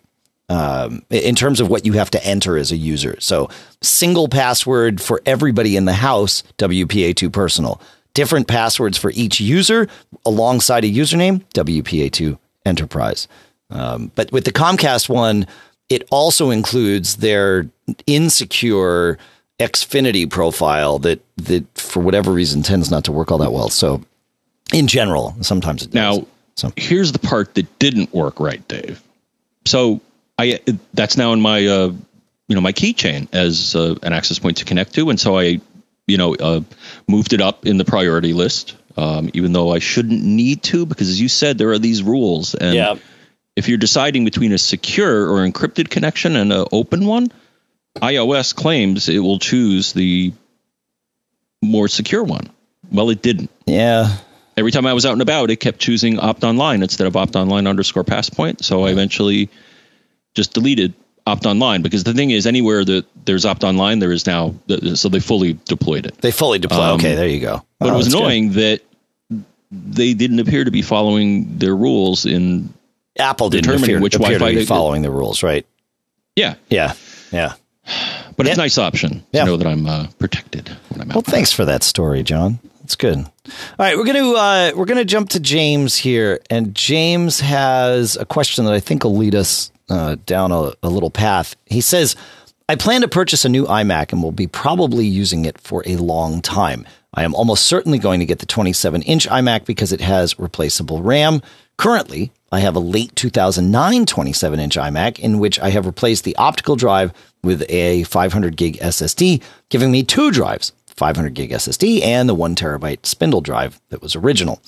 in terms of what you have to enter as a user. So single password for everybody in the house, WPA2 Personal. Different passwords for each user alongside a username, WPA2 Enterprise. But with the Comcast one, it also includes their insecure Xfinity profile that for whatever reason tends not to work all that well. So in general, sometimes it does. Now, here's the part that didn't work right, Dave. So that's now in my my keychain as an access point to connect to, and so I moved it up in the priority list, even though I shouldn't need to, because as you said, there are these rules and. Yeah. If you're deciding between a secure or encrypted connection and an open one, iOS claims it will choose the more secure one. Well, it didn't. Yeah. Every time I was out and about, it kept choosing opt-online instead of opt-online _passpoint. So I eventually just deleted opt-online, because the thing is, anywhere that there's opt-online, there is now. So they fully deployed it. They fully deployed. Okay, there you go. But it was annoying that they didn't appear to be following their rules in... Apple didn't appear to be following the rules, right? Yeah. Yeah. Yeah. But it's a nice option to know that I'm protected when I'm out. Well, thanks for that story, John. That's good. All right, we're going to jump to James here, and James has a question that I think will lead us down a little path. He says, "I plan to purchase a new iMac and will be probably using it for a long time. I am almost certainly going to get the 27-inch iMac because it has replaceable RAM. Currently, I have a late 2009 27-inch iMac in which I have replaced the optical drive with a 500 gig SSD, giving me two drives, 500 gig SSD and the 1 terabyte spindle drive that was original.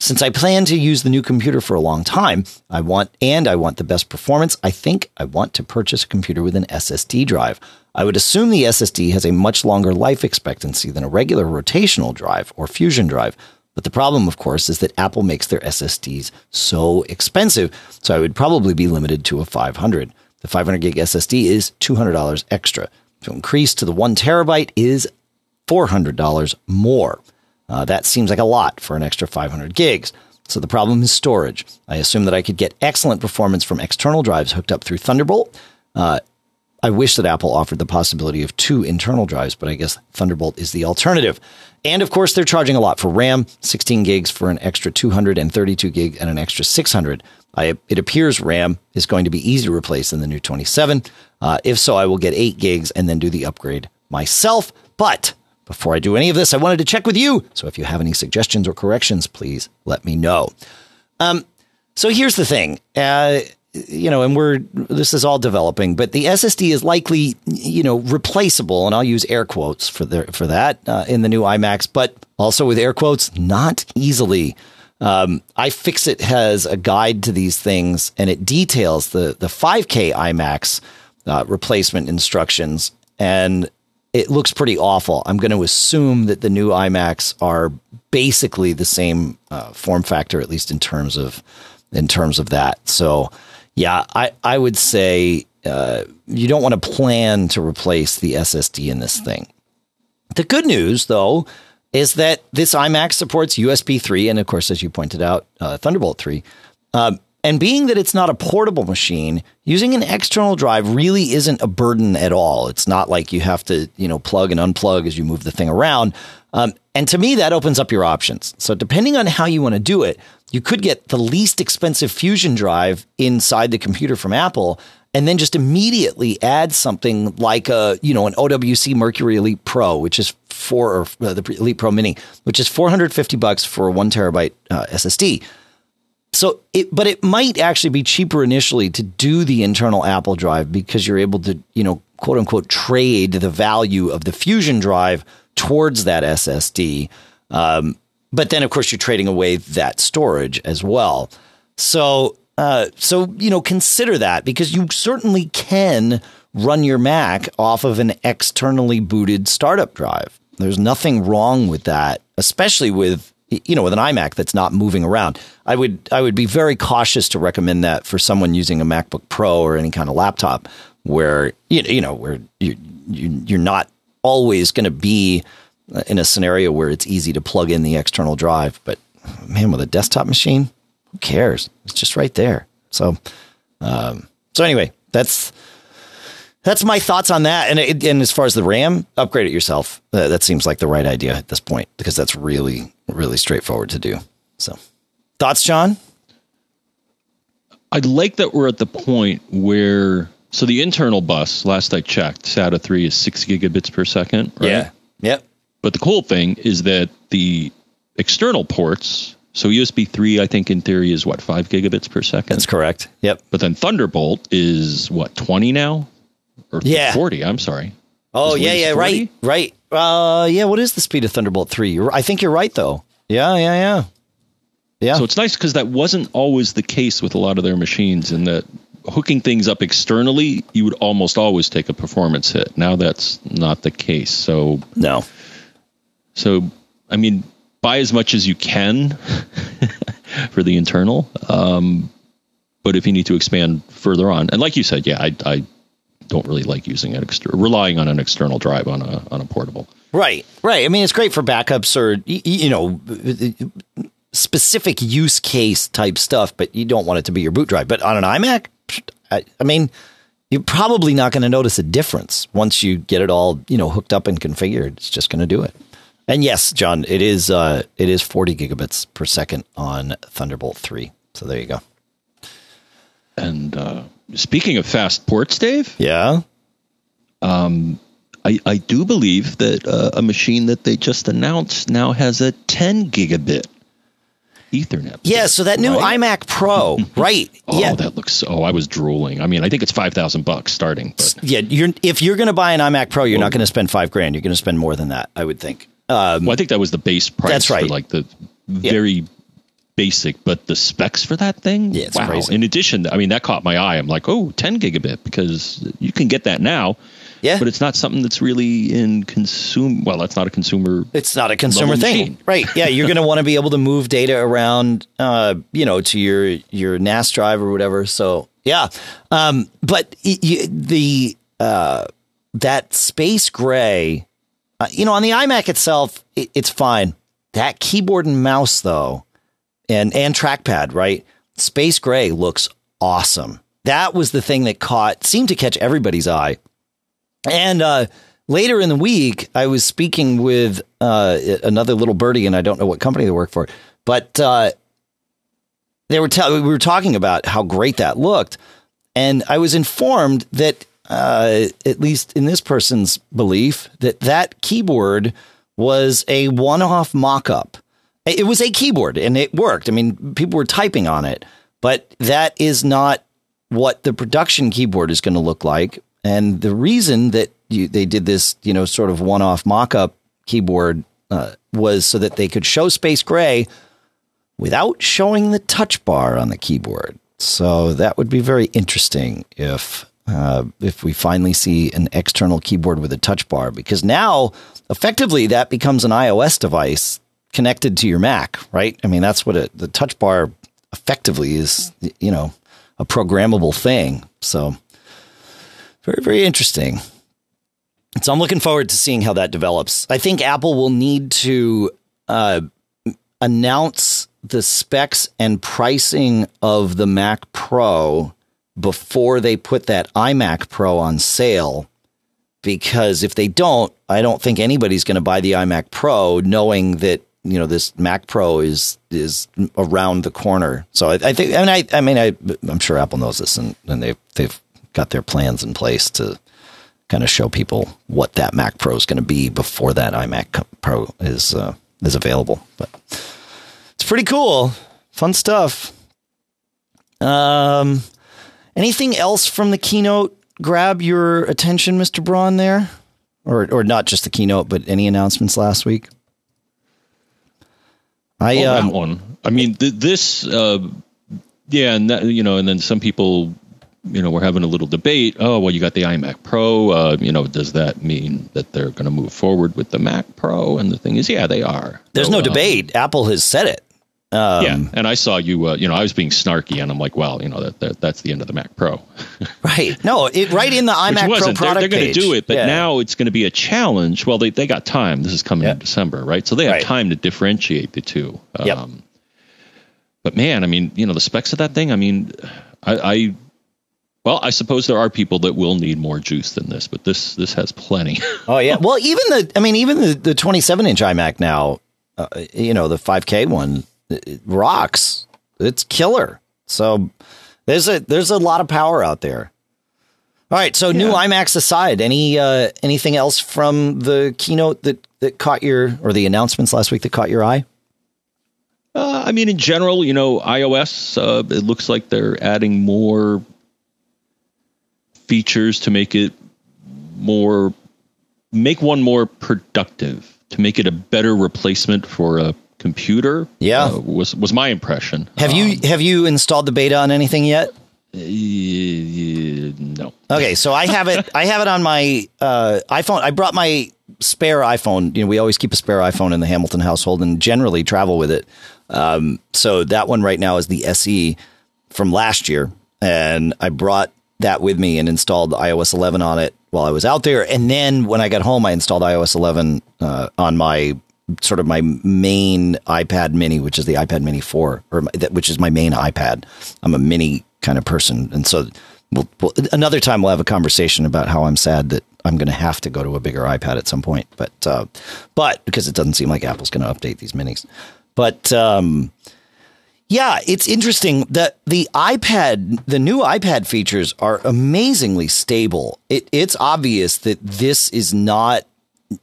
Since I plan to use the new computer for a long time, I want the best performance. I think I want to purchase a computer with an SSD drive. I would assume the SSD has a much longer life expectancy than a regular rotational drive or fusion drive. But the problem, of course, is that Apple makes their SSDs so expensive, so I would probably be limited to a 500. The 500 gig SSD is $200 extra. To increase to the 1 terabyte is $400 more. That seems like a lot for an extra 500 gigs. So the problem is storage. I assume that I could get excellent performance from external drives hooked up through Thunderbolt. I wish that Apple offered the possibility of two internal drives, but I guess Thunderbolt is the alternative. And of course, they're charging a lot for RAM, 16 gigs for an extra 200 and 32 gig and an extra 600. It appears RAM is going to be easy to replace in the new 27. If so, I will get 8 gigs and then do the upgrade myself. But before I do any of this, I wanted to check with you. So if you have any suggestions or corrections, please let me know. So here's the thing. This is all developing, but the SSD is likely, replaceable, and I'll use air quotes for that in the new iMacs, but also with air quotes, not easily. iFixit has a guide to these things, and it details the 5K iMacs replacement instructions, and it looks pretty awful. I'm going to assume that the new iMacs are basically the same form factor, at least in terms of that. So. Yeah, I would say you don't want to plan to replace the SSD in this thing. The good news, though, is that this iMac supports USB 3 and, of course, as you pointed out, Thunderbolt 3. And being that it's not a portable machine, using an external drive really isn't a burden at all. It's not like you have to, plug and unplug as you move the thing around. And to me, that opens up your options. So depending on how you want to do it, you could get the least expensive Fusion drive inside the computer from Apple and then just immediately add something like a, you know, an OWC Mercury Elite Pro, which is the Elite Pro Mini, which is $450 for a 1 terabyte SSD. So but it might actually be cheaper initially to do the internal Apple drive because you're able to, you know, quote unquote, trade the value of the Fusion drive towards that SSD. But then, of course, you're trading away that storage as well. So, you know, consider that, because you certainly can run your Mac off of an externally booted startup drive. There's nothing wrong with that, especially with, you know, with an iMac that's not moving around. I would be very cautious to recommend that for someone using a MacBook Pro or any kind of laptop where, you know, where you're not always going to be in a scenario where it's easy to plug in the external drive. But man, with a desktop machine, who cares? It's just right there. So, anyway, that's my thoughts on that. And as far as the RAM, upgrade it yourself. That seems like the right idea at this point, because that's really, really straightforward to do. So, thoughts, John? I like that we're at the point where, so the internal bus, last I checked, SATA 3 is 6 gigabits per second, right? Yeah. Yep. But the cool thing is that the external ports, so USB 3, I think in theory is what, 5 gigabits per second? That's correct. Yep. But then Thunderbolt is what, 20 now? Or yeah. 40, I'm sorry. Oh, yeah, 40? Right. Yeah, what is the speed of Thunderbolt 3? I think you're right, though. Yeah. So it's nice because that wasn't always the case with a lot of their machines, in that hooking things up externally, you would almost always take a performance hit. Now that's not the case. So no. So, I mean, buy as much as you can for the internal. But if you need to expand further on, and like you said, yeah, I don't really like using an relying on an external drive on a portable. Right. I mean, it's great for backups or, you know, specific use case type stuff, but you don't want it to be your boot drive. But on an iMac, I mean, you're probably not going to notice a difference once you get it all, you know, hooked up and configured. It's just going to do it. And yes, John, it is 40 gigabits per second on Thunderbolt 3. So there you go. And speaking of fast ports, Dave. Yeah. I do believe that a machine that they just announced now has a 10 gigabit Ethernet. Yeah, so that new iMac Pro, right? Yeah. That looks. Oh, I was drooling. I mean, I think it's $5,000 starting. But. Yeah, if you're going to buy an iMac Pro, you're not going to spend $5,000. You're going to spend more than that, I would think. I think that was the base price. That's right. For like the very basic, but the specs for that thing. Yeah, it's crazy. In addition, I mean, that caught my eye. I'm like, 10 gigabit, because you can get that now. Yeah. But it's not something that's really in consumer. Well, that's not a consumer. It's not a consumer thing. Machine. Right. Yeah. You're going to want to be able to move data around, you know, to your NAS drive or whatever. So, yeah. But that space gray, you know, on the iMac itself, it's fine. That keyboard and mouse, though, and trackpad, right? Space gray looks awesome. That was the thing that seemed to catch everybody's eye. And later in the week, I was speaking with another little birdie, and I don't know what company they work for, but we were talking about how great that looked. And I was informed that, at least in this person's belief, that keyboard was a one-off mock-up. It was a keyboard, and it worked. I mean, people were typing on it, but that is not what the production keyboard is going to look like. And the reason that they did this, you know, sort of one-off mock-up keyboard was so that they could show space gray without showing the touch bar on the keyboard. So that would be very interesting if we finally see an external keyboard with a touch bar, because now effectively that becomes an iOS device connected to your Mac, right? I mean, that's what the touch bar effectively is, you know, a programmable thing. So. Very, very interesting. So I'm looking forward to seeing how that develops. I think Apple will need to announce the specs and pricing of the Mac Pro before they put that iMac Pro on sale, because if they don't, I don't think anybody's going to buy the iMac Pro knowing that, you know, this Mac Pro is around the corner. So I think, I'm sure Apple knows this, and they've got their plans in place to kind of show people what that Mac Pro is going to be before that iMac Pro is available. But it's pretty cool. Fun stuff. Anything else from the keynote grab your attention, Mr. Braun, there? Or not just the keynote, but any announcements last week? That one. I mean, yeah, and that, you know, and then some people, you know, we're having a little debate. Oh, well, you got the iMac Pro. You know, does that mean that they're going to move forward with the Mac Pro? And the thing is, yeah, they are. There's no debate. Apple has said it. Yeah, and I saw you. You know, I was being snarky, and I'm like, "Well, you know, that's the end of the Mac Pro." Right? No, right in the iMac Pro product they're going to do it, but yeah. Now it's going to be a challenge. Well, they got time. This is coming in December, right? So they have time to differentiate the two. But man, I mean, you know, the specs of that thing. I mean, I suppose there are people that will need more juice than this, but this has plenty. Oh yeah. Well, even the 27-inch iMac now, you know, the 5K one. It rocks. It's killer. So there's a lot of power out there. All right. So new iMacs aside, anything else from the keynote that caught your, or the announcements last week that caught your eye? I mean, in general, you know, iOS, it looks like they're adding more features to make it more productive, to make it a better replacement for a computer, was my impression. Have you installed the beta on anything yet? No. Okay, so I have it. I have it on my iPhone. I brought my spare iPhone. You know, we always keep a spare iPhone in the Hamilton household and generally travel with it. So that one right now is the SE from last year, and I brought that with me and installed iOS 11 on it while I was out there. And then when I got home, I installed iOS 11 on my sort of my main iPad mini, which is the iPad mini 4, which is my main iPad. I'm a mini kind of person. And so another time we'll have a conversation about how I'm sad that I'm going to have to go to a bigger iPad at some point. But because it doesn't seem like Apple's going to update these minis. But yeah, it's interesting that the new iPad features are amazingly stable. It's obvious that this is not,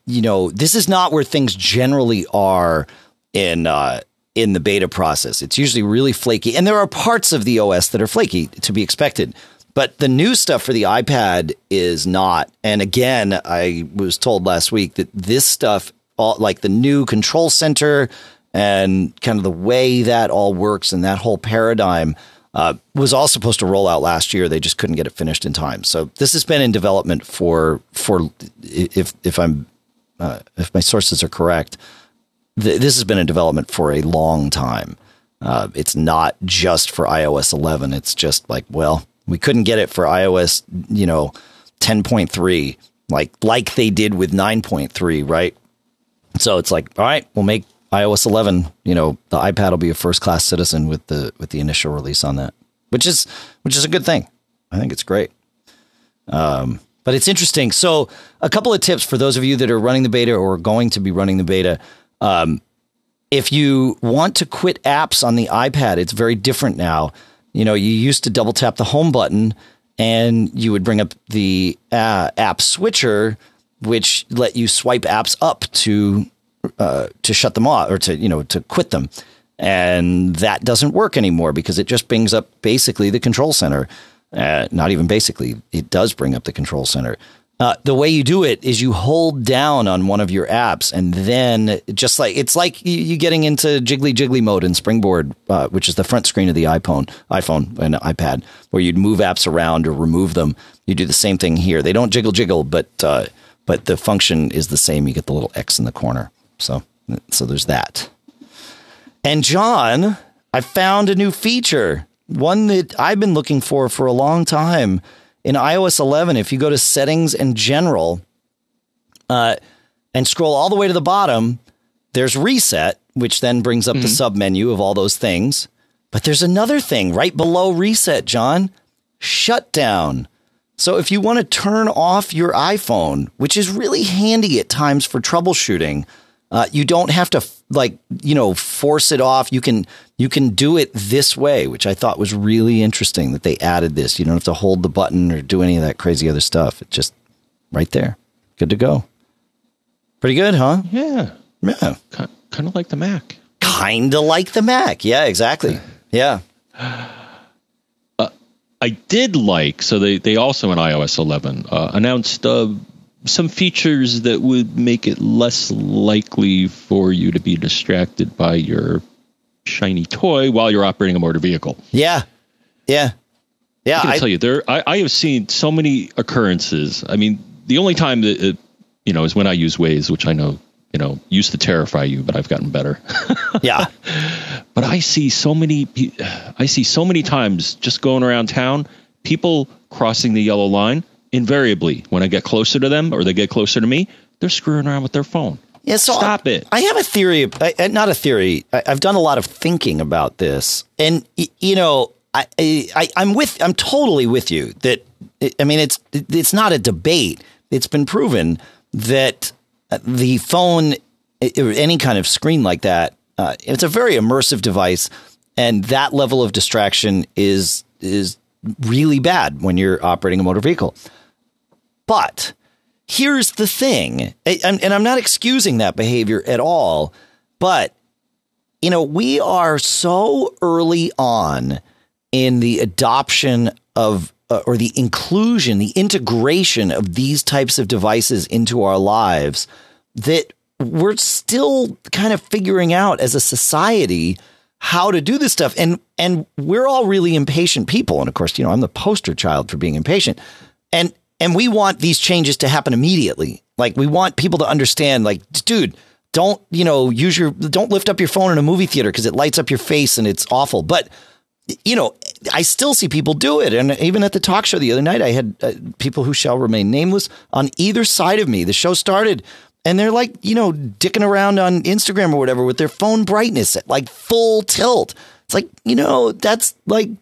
you know, this is not where things generally are in the beta process. It's usually really flaky, and there are parts of the OS that are flaky, to be expected. But the new stuff for the iPad is not. And again, I was told last week that this stuff, like the new control center and kind of the way that all works and that whole paradigm, was all supposed to roll out last year. They just couldn't get it finished in time. So this has been in development for if my sources are correct, this has been in development for a long time. It's not just for iOS 11. It's just like, well, we couldn't get it for iOS, you know, 10.3, like they did with 9.3, right? So it's like, all right, we'll make iOS 11, you know, the iPad will be a first-class citizen with the initial release on that, which is a good thing. I think it's great. But it's interesting. So a couple of tips for those of you that are running the beta or are going to be running the beta. If you want to quit apps on the iPad, it's very different now. You know, you used to double tap the home button and you would bring up the app switcher, which let you swipe apps up to shut them off or to, you know, to quit them. And that doesn't work anymore because it just brings up basically the control center. Not even basically, it does bring up the control center. The way you do it is you hold down on one of your apps, and then just like, it's like you getting into jiggly mode in Springboard, which is the front screen of the iPhone and iPad, where you'd move apps around or remove them. You do the same thing here. They don't jiggle, but the function is the same. You get the little X in the corner. So there's that. And John, I found a new feature, one that I've been looking for a long time in iOS 11. If you go to Settings and General, and scroll all the way to the bottom, there's Reset, which then brings up the submenu of all those things. But there's another thing right below Reset, John, Shutdown. So if you want to turn off your iPhone, which is really handy at times for troubleshooting, you don't have to like, you know, force it off. You can do it this way, which I thought was really interesting that they added this. You don't have to hold the button or do any of that crazy other stuff. It's just right there. Good to go. Pretty good, huh? Yeah. Yeah. Kind of like the Mac. Kind of like the Mac. Yeah, exactly. Yeah. I did like, so they also in iOS 11 announced some features that would make it less likely for you to be distracted by your shiny toy while you're operating a motor vehicle. Yeah. Yeah. Yeah. I tell you, I have seen so many occurrences. I mean, the only time that it, you know, is when I use Waze, which I know, you know, used to terrify you, but I've gotten better. Yeah. But I see so many times just going around town, people crossing the yellow line. Invariably, when I get closer to them or they get closer to me, they're screwing around with their phone. Yeah, so stop it. I have a theory, not a theory. I've done a lot of thinking about this, and you know, I'm totally with you that, I mean, it's not a debate. It's been proven that the phone, any kind of screen like that, it's a very immersive device, and that level of distraction is really bad when you're operating a motor vehicle. But here's the thing, and I'm not excusing that behavior at all, but, you know, we are so early on in the adoption of, or the inclusion, the integration of these types of devices into our lives that we're still kind of figuring out as a society how to do this stuff. And we're all really impatient people. And of course, you know, I'm the poster child for being impatient. And we want these changes to happen immediately. Like, we want people to understand, like, dude, don't, you know, don't lift up your phone in a movie theater because it lights up your face and it's awful. But, you know, I still see people do it. And even at the talk show the other night, I had people who shall remain nameless on either side of me. The show started, and they're like, you know, dicking around on Instagram or whatever with their phone brightness at like full tilt. It's like, you know, that's kind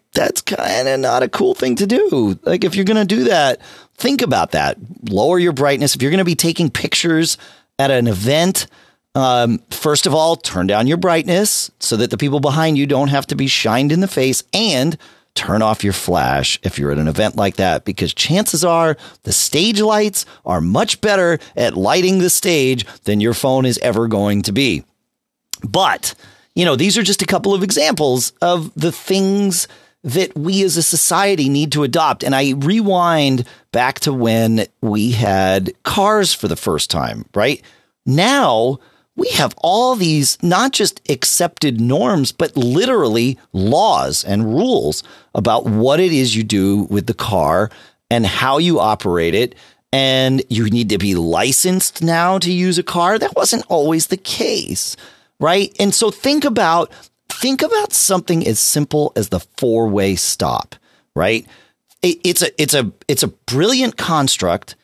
of not a cool thing to do. Like, if you're going to do that, think about that. Lower your brightness. If you're going to be taking pictures at an event, first of all, turn down your brightness so that the people behind you don't have to be shined in the face, and turn off your flash if you're at an event like that, because chances are the stage lights are much better at lighting the stage than your phone is ever going to be. But, you know, these are just a couple of examples of the things that we as a society need to adopt. And I rewind back to when we had cars for the first time, right? Now we have all these not just accepted norms, but literally laws and rules about what it is you do with the car and how you operate it. And you need to be licensed now to use a car. That wasn't always the case, right? And so think about something as simple as the four-way stop, right? It's a brilliant construct.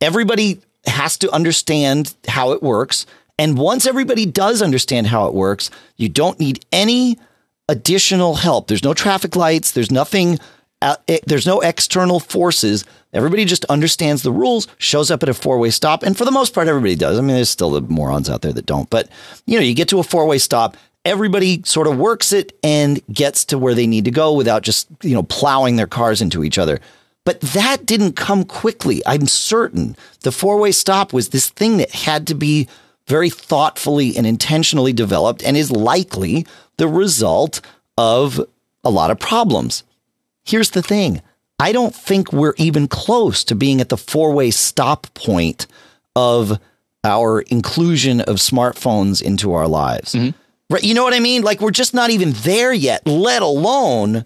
Everybody has to understand how it works. And once everybody does understand how it works, you don't need any additional help. There's no traffic lights. There's nothing. There's no external forces. Everybody just understands the rules, shows up at a four-way stop. And for the most part, everybody does. I mean, there's still the morons out there that don't. But, you know, you get to a four-way stop. Everybody sort of works it and gets to where they need to go without just, you know, plowing their cars into each other. But that didn't come quickly. I'm certain the four-way stop was this thing that had to be very thoughtfully and intentionally developed, and is likely the result of a lot of problems. Here's the thing. I don't think we're even close to being at the four-way stop point of our inclusion of smartphones into our lives. Mm-hmm. Right? You know what I mean? Like, we're just not even there yet, let alone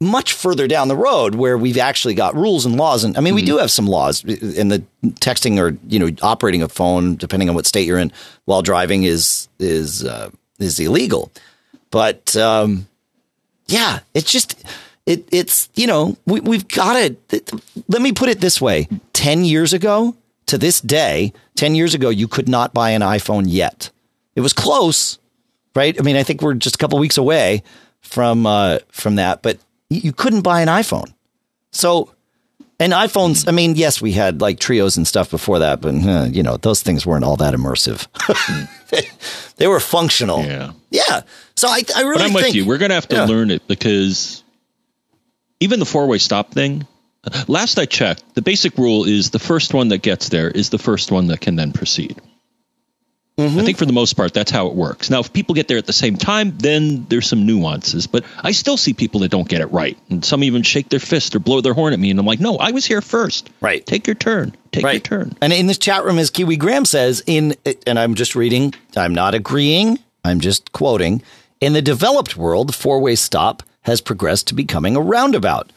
much further down the road where we've actually got rules and laws. And I mean, we do have some laws in the texting, or, you know, operating a phone, depending on what state you're in while driving, is illegal. But yeah, it's just, it's, you know, we've got to, let me put it this way. 10 years ago to this day, 10 years ago, you could not buy an iPhone yet. It was close, right? I mean, I think we're just a couple weeks away from that, but you couldn't buy an iPhone. So, and iPhones, I mean, yes, we had like Trios and stuff before that, but you know, those things weren't all that immersive. They were functional. Yeah. Yeah. So I really think. But I'm with you. We're going to have to learn it, because even the four-way stop thing, last I checked, the basic rule is the first one that gets there is the first one that can then proceed. Mm-hmm. I think for the most part, that's how it works. Now, if people get there at the same time, then there's some nuances. But I still see people that don't get it right. And some even shake their fist or blow their horn at me. And I'm like, no, I was here first. Right. Take your turn. Take your turn. And in this chat room, as Kiwi Graham says, and I'm just reading, I'm not agreeing, I'm just quoting, in the developed world, four-way stop has progressed to becoming a roundabout.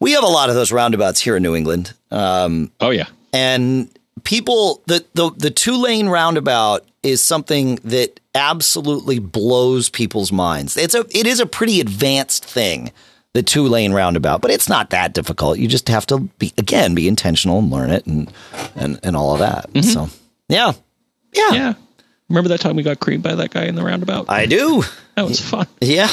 We have a lot of those roundabouts here in New England. Oh, yeah. And people, the two-lane roundabout is something that absolutely blows people's minds. It is a pretty advanced thing, the two-lane roundabout, but it's not that difficult. You just have to be intentional and learn it and all of that. Mm-hmm. So yeah. Remember that time we got creamed by that guy in the roundabout? I do. That was fun. Yeah.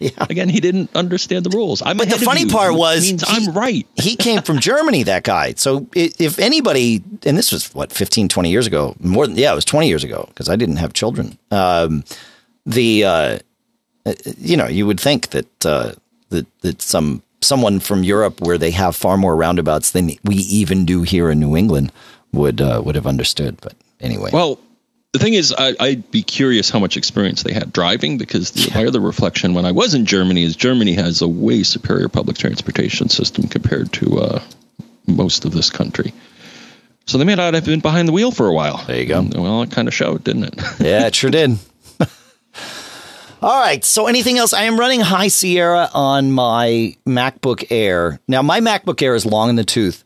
Yeah. Again, he didn't understand the rules. But the funny part was, I'm right. He came from Germany, that guy. So if anybody, and this was what, 15, 20 years ago, it was 20 years ago, because I didn't have children. You would think that that someone from Europe, where they have far more roundabouts than we even do here in New England, would have understood. But anyway, well. The thing is, I'd be curious how much experience they had driving, because my other reflection when I was in Germany is Germany has a way superior public transportation system compared to most of this country. So they may not have been behind the wheel for a while. There you go. And, well, it kind of showed, didn't it? Yeah, it sure did. All right. So anything else? I am running High Sierra on my MacBook Air. Now, my MacBook Air is long in the tooth.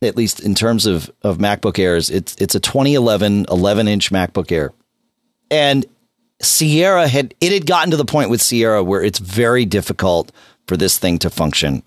At least in terms of MacBook Airs, it's a 2011 11-inch MacBook Air. And Sierra had gotten to the point with Sierra where it's very difficult for this thing to function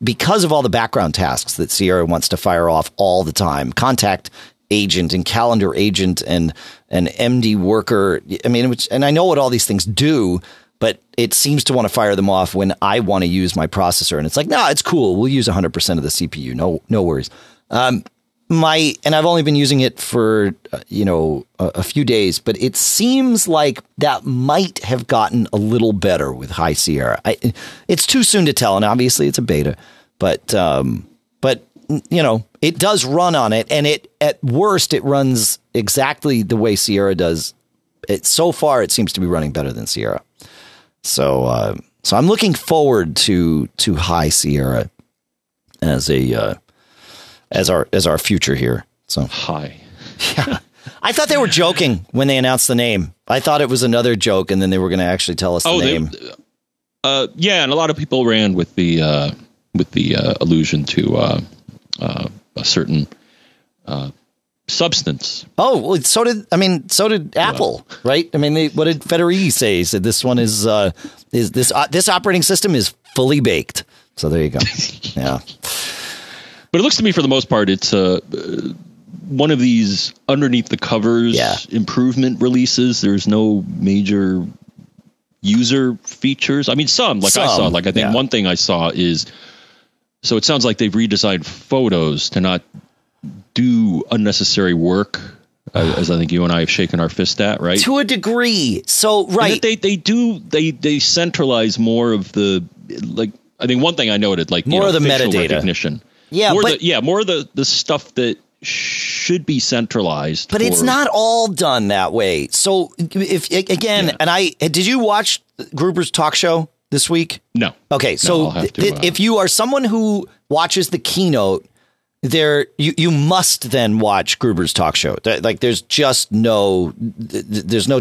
because of all the background tasks that Sierra wants to fire off all the time. Contact agent and calendar agent and an MD worker. I mean, and I know what all these things do, but it seems to want to fire them off when I want to use my processor. And it's like, no, it's cool. We'll use 100% of the CPU. No worries. And I've only been using it for, a few days, but it seems like that might have gotten a little better with High Sierra. It's too soon to tell. And obviously it's a beta, but it does run on it, and at worst, it runs exactly the way Sierra does. So far, it seems to be running better than Sierra. So, so I'm looking forward to High Sierra as our future here. So High, yeah. I thought they were joking when they announced the name. I thought it was another joke, and then they were going to actually tell us the name. And a lot of people ran with the allusion to a certain substance. Oh, well, so did Apple, right? I mean, what did Federighi say? He said this one is this operating system is fully baked. So there you go. Yeah. But it looks to me, for the most part, it's one of these underneath the covers improvement releases. There's no major user features. I mean, some. I think one thing I saw is, so it sounds like they've redesigned Photos to not do unnecessary work, as I think you and I have shaken our fist at, right? To a degree. So, right. They centralize more of the, like, I think one thing I noted, like, more of the metadata recognition. Yeah. More of the stuff that should be centralized. But it's not all done that way. So did you watch Gruber's talk show this week? No. Okay. So if you are someone who watches the keynote, you must then watch Gruber's talk show. Like, there's no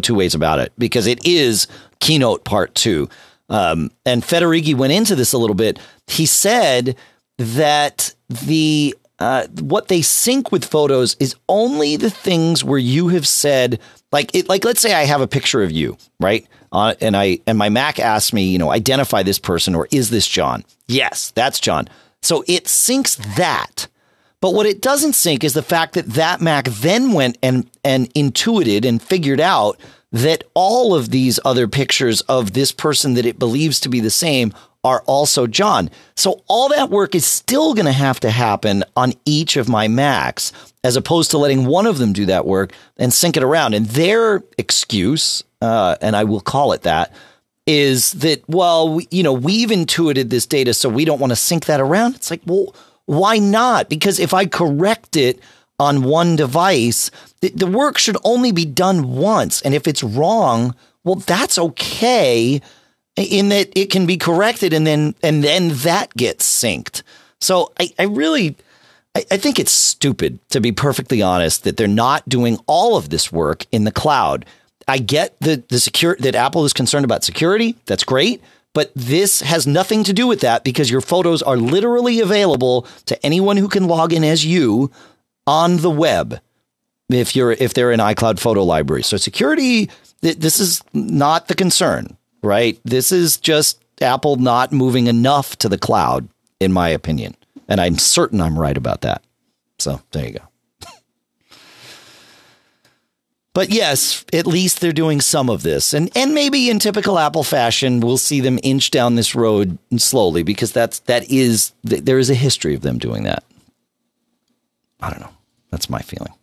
two ways about it, because it is keynote part two. And Federighi went into this a little bit. He said that what they sync with Photos is only the things where you have said, like let's say I have a picture of you, right? And my Mac asks me, identify this person, or is this John? Yes, that's John. So it syncs that. But what it doesn't sync is the fact that Mac then went and intuited and figured out that all of these other pictures of this person that it believes to be the same are also John. So all that work is still going to happen on each of my Macs, as opposed to letting one of them do that work and sync it around. And their excuse, and I will call it that, is that, well, we've intuited this data, so we don't want to sync that around. It's like, well, why not? Because if I correct it on one device, the work should only be done once. And if it's wrong, well, that's okay, in that it can be corrected and then that gets synced. So I think it's stupid, to be perfectly honest, that they're not doing all of this work in the cloud. I get the secure that Apple is concerned about security. That's great. But this has nothing to do with that, because your photos are literally available to anyone who can log in as you on the web if they're in iCloud Photo Library. So security, this is not the concern. Right. This is just Apple not moving enough to the cloud, in my opinion. And I'm certain I'm right about that. So there you go. But yes, at least they're doing some of this. And maybe in typical Apple fashion, we'll see them inch down this road slowly, because there is a history of them doing that. I don't know. That's my feeling.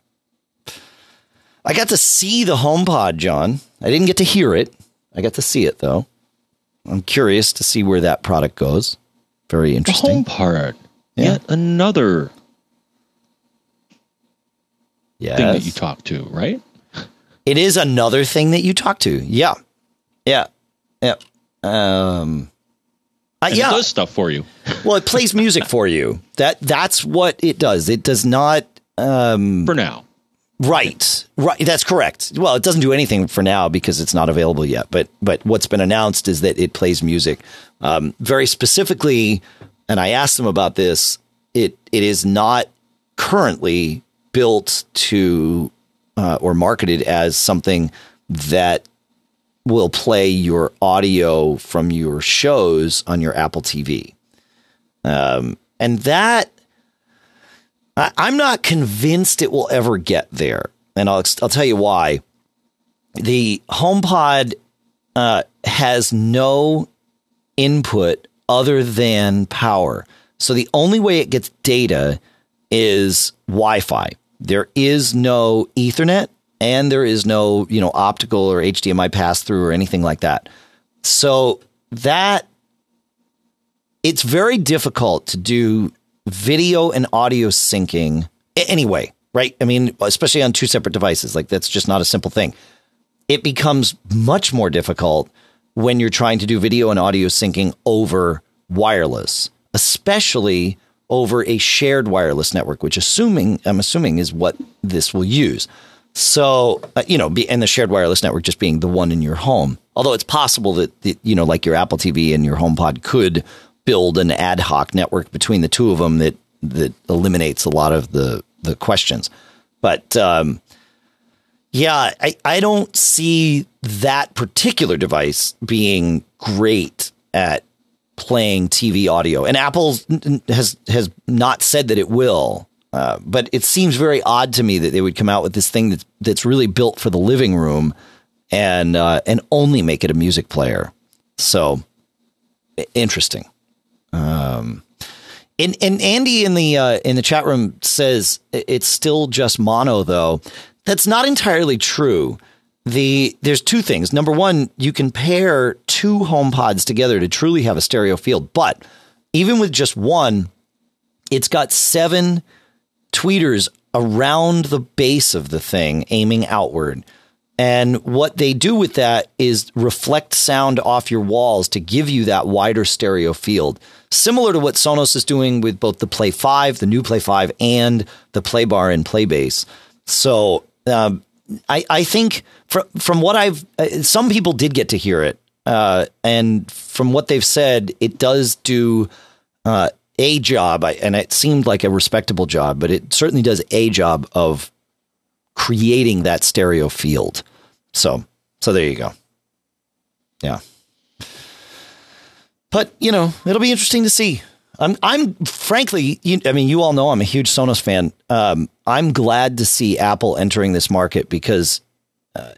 I got to see the HomePod, John. I didn't get to hear it. I got to see it, though. I'm curious to see where that product goes. Very interesting. The home part. Yeah. Yet another thing that you talk to, right? It is another thing that you talk to. Yeah. Yeah. Yeah. It does stuff for you. Well, it plays music for you. That's what it does. It does not... for now. Right. Right. That's correct. Well, it doesn't do anything for now because it's not available yet. But what's been announced is that it plays music very specifically. And I asked them about this. It is not currently built to or marketed as something that will play your audio from your shows on your Apple TV. And that. I'm not convinced it will ever get there, and I'll tell you why. The HomePod has no input other than power, so the only way it gets data is Wi-Fi. There is no Ethernet, and there is no optical or HDMI pass-through or anything like that. So that it's very difficult to do video and audio syncing anyway, right? I mean, especially on two separate devices, like that's just not a simple thing. It becomes much more difficult when you're trying to do video and audio syncing over wireless, especially over a shared wireless network, which I'm assuming is what this will use. So, and the shared wireless network just being the one in your home, although it's possible that like your Apple TV and your HomePod could build an ad hoc network between the two of them that eliminates a lot of the questions. But I don't see that particular device being great at playing TV audio. And Apple has not said that it will, but it seems very odd to me that they would come out with this thing that's really built for the living room and only make it a music player. So interesting. And Andy in the chat room says it's still just mono, though. That's not entirely true. There's two things. Number one, you can pair two HomePods together to truly have a stereo field. But even with just one, it's got 7 tweeters around the base of the thing aiming outward. And what they do with that is reflect sound off your walls to give you that wider stereo field, similar to what Sonos is doing with both the Play 5, the new Play 5, and the Play Bar and Play Bass. So I think from what some people did get to hear it, and from what they've said, it does do a job, and it seemed like a respectable job, but it certainly does a job of creating that stereo field. So there you go. Yeah. But, it'll be interesting to see. I'm frankly, you all know I'm a huge Sonos fan. I'm glad to see Apple entering this market because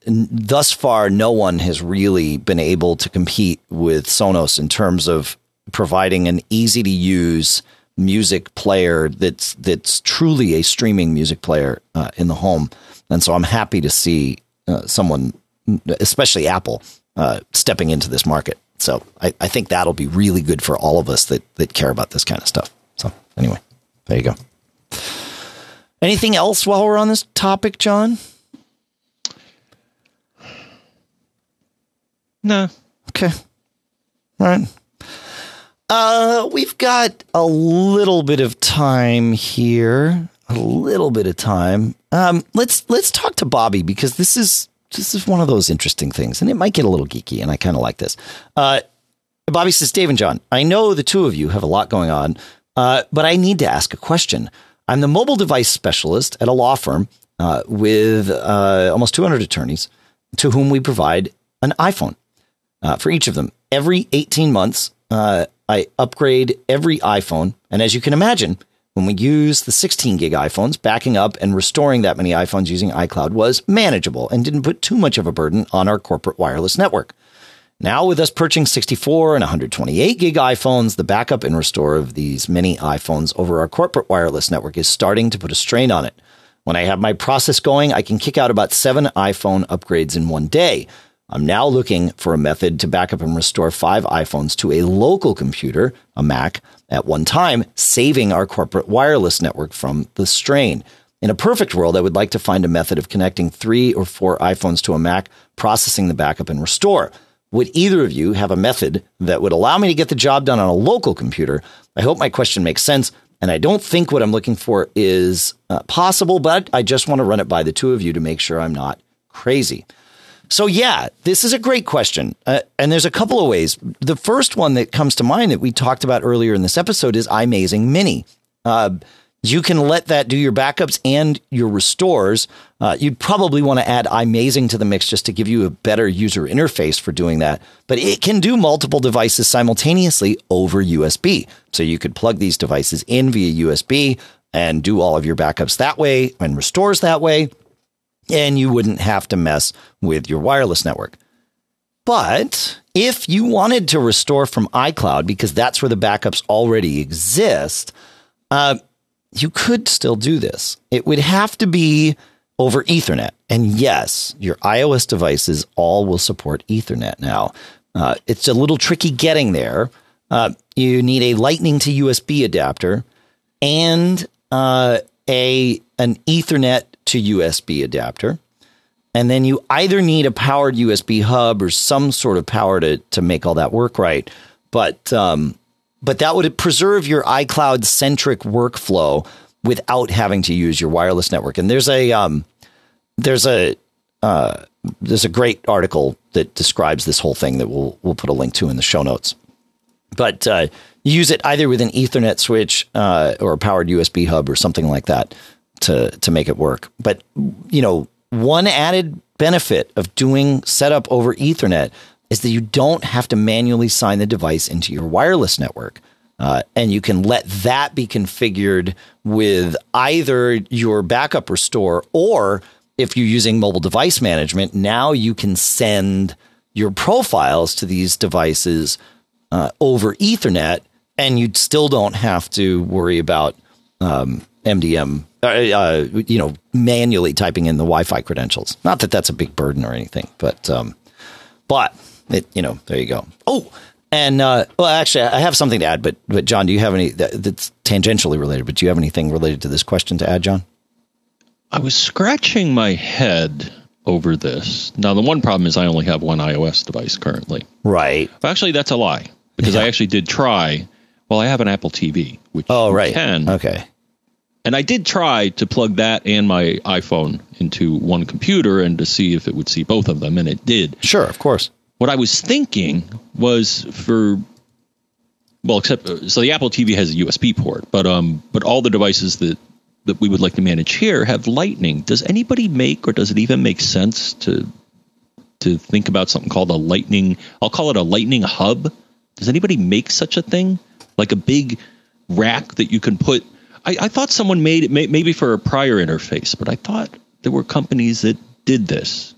thus far, no one has really been able to compete with Sonos in terms of providing an easy-to-use music player that's truly a streaming music player in the home. And so I'm happy to see someone, especially Apple, stepping into this market. So I think that'll be really good for all of us that care about this kind of stuff. So anyway, there you go. Anything else while we're on this topic, John? No. Okay. All right. We've got a little bit of time here. Let's talk to Bobby, because this is one of those interesting things, and it might get a little geeky, and I kind of like this. Bobby says, Dave and John, I know the two of you have a lot going on, but I need to ask a question. I'm the mobile device specialist at a law firm with almost 200 attorneys to whom we provide an iPhone for each of them. Every 18 months, I upgrade every iPhone. And as you can imagine, when we use the 16 gig iPhones, backing up and restoring that many iPhones using iCloud was manageable and didn't put too much of a burden on our corporate wireless network. Now, with us purchasing 64 and 128 gig iPhones, the backup and restore of these many iPhones over our corporate wireless network is starting to put a strain on it. When I have my process going, I can kick out about 7 iPhone upgrades in one day. I'm now looking for a method to back up and restore 5 iPhones to a local computer, a Mac, at one time, saving our corporate wireless network from the strain. In a perfect world, I would like to find a method of connecting 3 or 4 iPhones to a Mac, processing the backup and restore. Would either of you have a method that would allow me to get the job done on a local computer? I hope my question makes sense, and I don't think what I'm looking for is possible, but I just want to run it by the two of you to make sure I'm not crazy. So, yeah, this is a great question. And there's a couple of ways. The first one that comes to mind that we talked about earlier in this episode is iMazing Mini. You can let that do your backups and your restores. You'd probably want to add iMazing to the mix just to give you a better user interface for doing that. But it can do multiple devices simultaneously over USB. So you could plug these devices in via USB and do all of your backups that way and restores that way. And you wouldn't have to mess with your wireless network. But if you wanted to restore from iCloud, because that's where the backups already exist, you could still do this. It would have to be over Ethernet. And yes, your iOS devices all will support Ethernet now. It's a little tricky getting there. You need a Lightning to USB adapter and an Ethernet to USB adapter. And then you either need a powered USB hub or some sort of power to make all that work right. But that would preserve your iCloud centric workflow without having to use your wireless network. And there's a great article that describes this whole thing that we'll put a link to in the show notes. But use it either with an Ethernet switch or a powered USB hub or something like that to make it work. But, you know, one added benefit of doing setup over Ethernet is that you don't have to manually sign the device into your wireless network. And you can let that be configured with either your backup restore, or if you're using mobile device management, now you can send your profiles to these devices over Ethernet, and you still don't have to worry about MDM, manually typing in the Wi-Fi credentials. Not that that's a big burden or anything, but there you go. Oh, and actually, I have something to add. But John, do you have any that's tangentially related? But do you have anything related to this question to add, John? I was scratching my head over this. Now, the one problem is I only have one iOS device currently. Right. Actually, that's a lie, because I actually did try. Well, I have an Apple TV, which you can. Okay. And I did try to plug that and my iPhone into one computer and to see if it would see both of them, and it did. Sure, of course. What I was thinking was so the Apple TV has a USB port, but all the devices that we would like to manage here have Lightning. Does anybody make, or does it even make sense to think about something called a Lightning? I'll call it a Lightning hub. Does anybody make such a thing? Like a big rack that you can put. I thought someone made it maybe for a prior interface, but I thought there were companies that did this.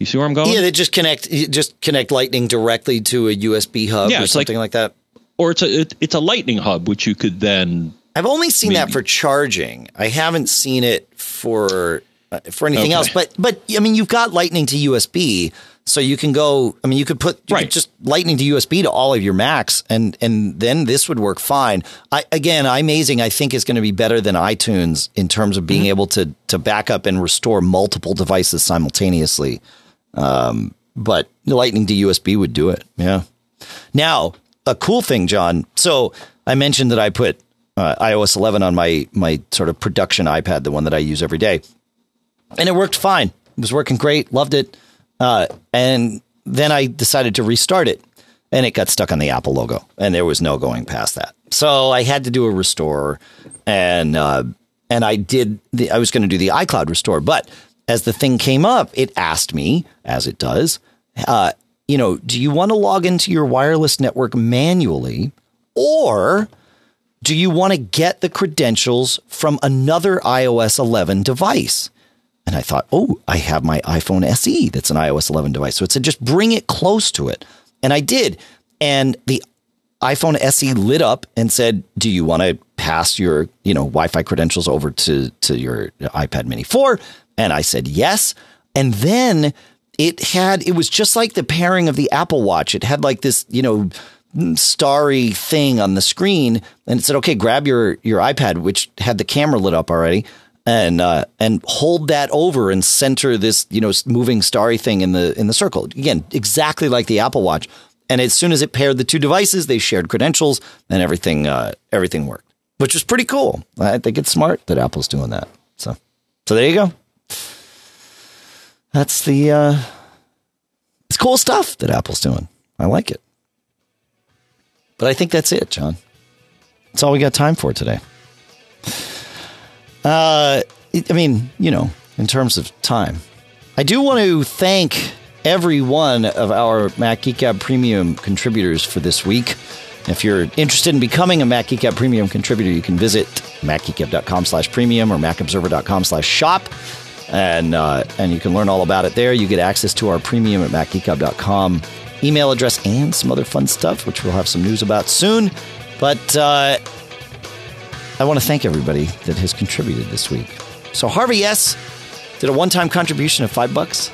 You see where I'm going? Yeah, they just connect Lightning directly to a USB hub or something like that. Or it's a lightning hub, which you could then. I've only seen that for charging. I haven't seen it for anything else. But I mean, you've got lightning to USB, so you can go. I mean, you could put could just lightning to USB to all of your Macs, and then this would work fine. iMazing, I think, is going to be better than iTunes in terms of being able to back up and restore multiple devices simultaneously. But lightning to USB would do it. Yeah. Now, a cool thing, John. So I mentioned that I put iOS 11 on my sort of production iPad, the one that I use every day. And it worked fine. It was working great. Loved it. And then I decided to restart it, and it got stuck on the Apple logo, and there was no going past that. So I had to do a restore, and I did. I was going to do the iCloud restore, but as the thing came up, it asked me, as it does, do you want to log into your wireless network manually, or do you want to get the credentials from another iOS 11 device? And I thought, oh, I have my iPhone SE. That's an iOS 11 device. So it said, just bring it close to it. And I did. And the iPhone SE lit up and said, do you want to pass your, Wi-Fi credentials over to your iPad Mini 4? And I said, yes. And then it was just like the pairing of the Apple Watch. It had like this, starry thing on the screen. And it said, okay, grab your iPad, which had the camera lit up already. And hold that over and center this, moving starry thing in the circle. Again, exactly like the Apple Watch. And as soon as it paired the two devices, they shared credentials and everything worked, which is pretty cool. I think it's smart that Apple's doing that. So there you go. That's it's cool stuff that Apple's doing. I like it. But I think that's it, John. That's all we got time for today. In terms of time, I do want to thank every one of our Mac Geekab Premium contributors for this week. If you're interested in becoming a Mac Geekab Premium contributor, you can visit MacGeekab.com/premium or MacObserver.com/shop. And you can learn all about it there. You get access to our premium at MacGeekab.com email address and some other fun stuff, which we'll have some news about soon. But, I want to thank everybody that has contributed this week. So Harvey S. did a one-time contribution of $5.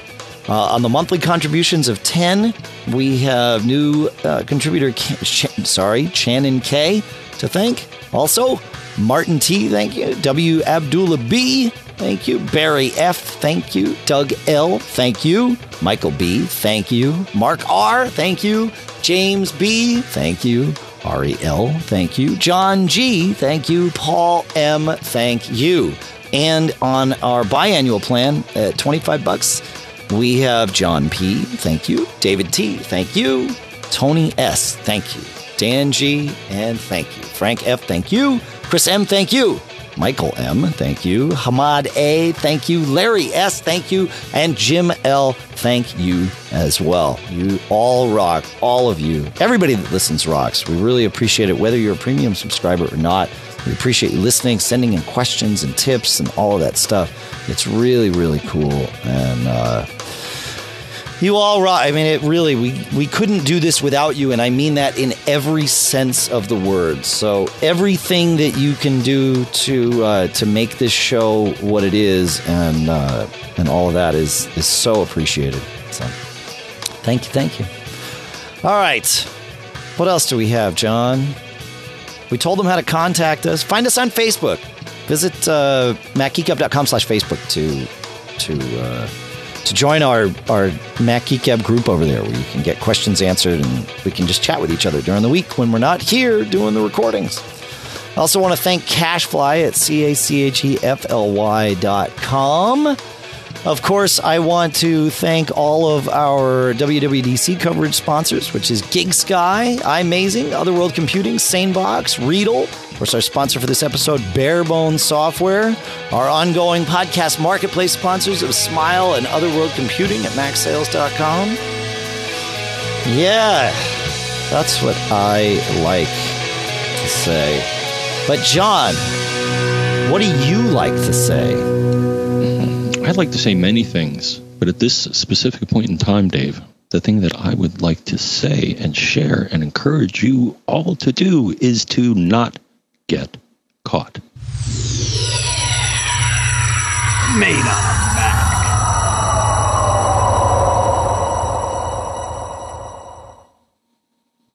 On the monthly contributions of 10, we have new contributor Shannon K. to thank. Also, Martin T., thank you. W. Abdullah B., thank you. Barry F., thank you. Doug L., thank you. Michael B., thank you. Mark R., thank you. James B., thank you. Ariel, thank you. John G, thank you. Paul M, thank you. And on our biannual plan at $25, we have John P, thank you. David T, thank you. Tony S, thank you. Dan G, and thank you. Frank F, thank you. Chris M, thank you. Michael M, thank you. Hamad A, thank you. Larry S, thank you. And Jim L, thank you as well. You all rock, all of you. Everybody that listens rocks. We really appreciate it, whether you're a premium subscriber or not. We appreciate you listening, sending in questions and tips and all of that stuff. It's really, really cool. And you all rock. I mean, it really, we couldn't do this without you, and I mean that in every sense of the word. So everything that you can do to make this show what it is, and all of that is so appreciated. So thank you. All right, what else do we have, John? We told them how to contact us. Find us on Facebook. Visit MacGeekUp.com/Facebook to join our Mac Geekab group over there, where you can get questions answered and we can just chat with each other during the week when we're not here doing the recordings. I also want to thank Cachfly at cachefly.com. Of course, I want to thank all of our WWDC coverage sponsors, which is GigSky, iMazing, Otherworld Computing, SaneBox, Riedel. Of course, our sponsor for this episode, Barebones Software. Our ongoing podcast marketplace sponsors of Smile and Otherworld Computing at MacSales.com. Yeah, that's what I like to say. But John, what do you like to say? I'd like to say many things, but at this specific point in time, Dave, the thing that I would like to say and share and encourage you all to do is to not get caught. Made up.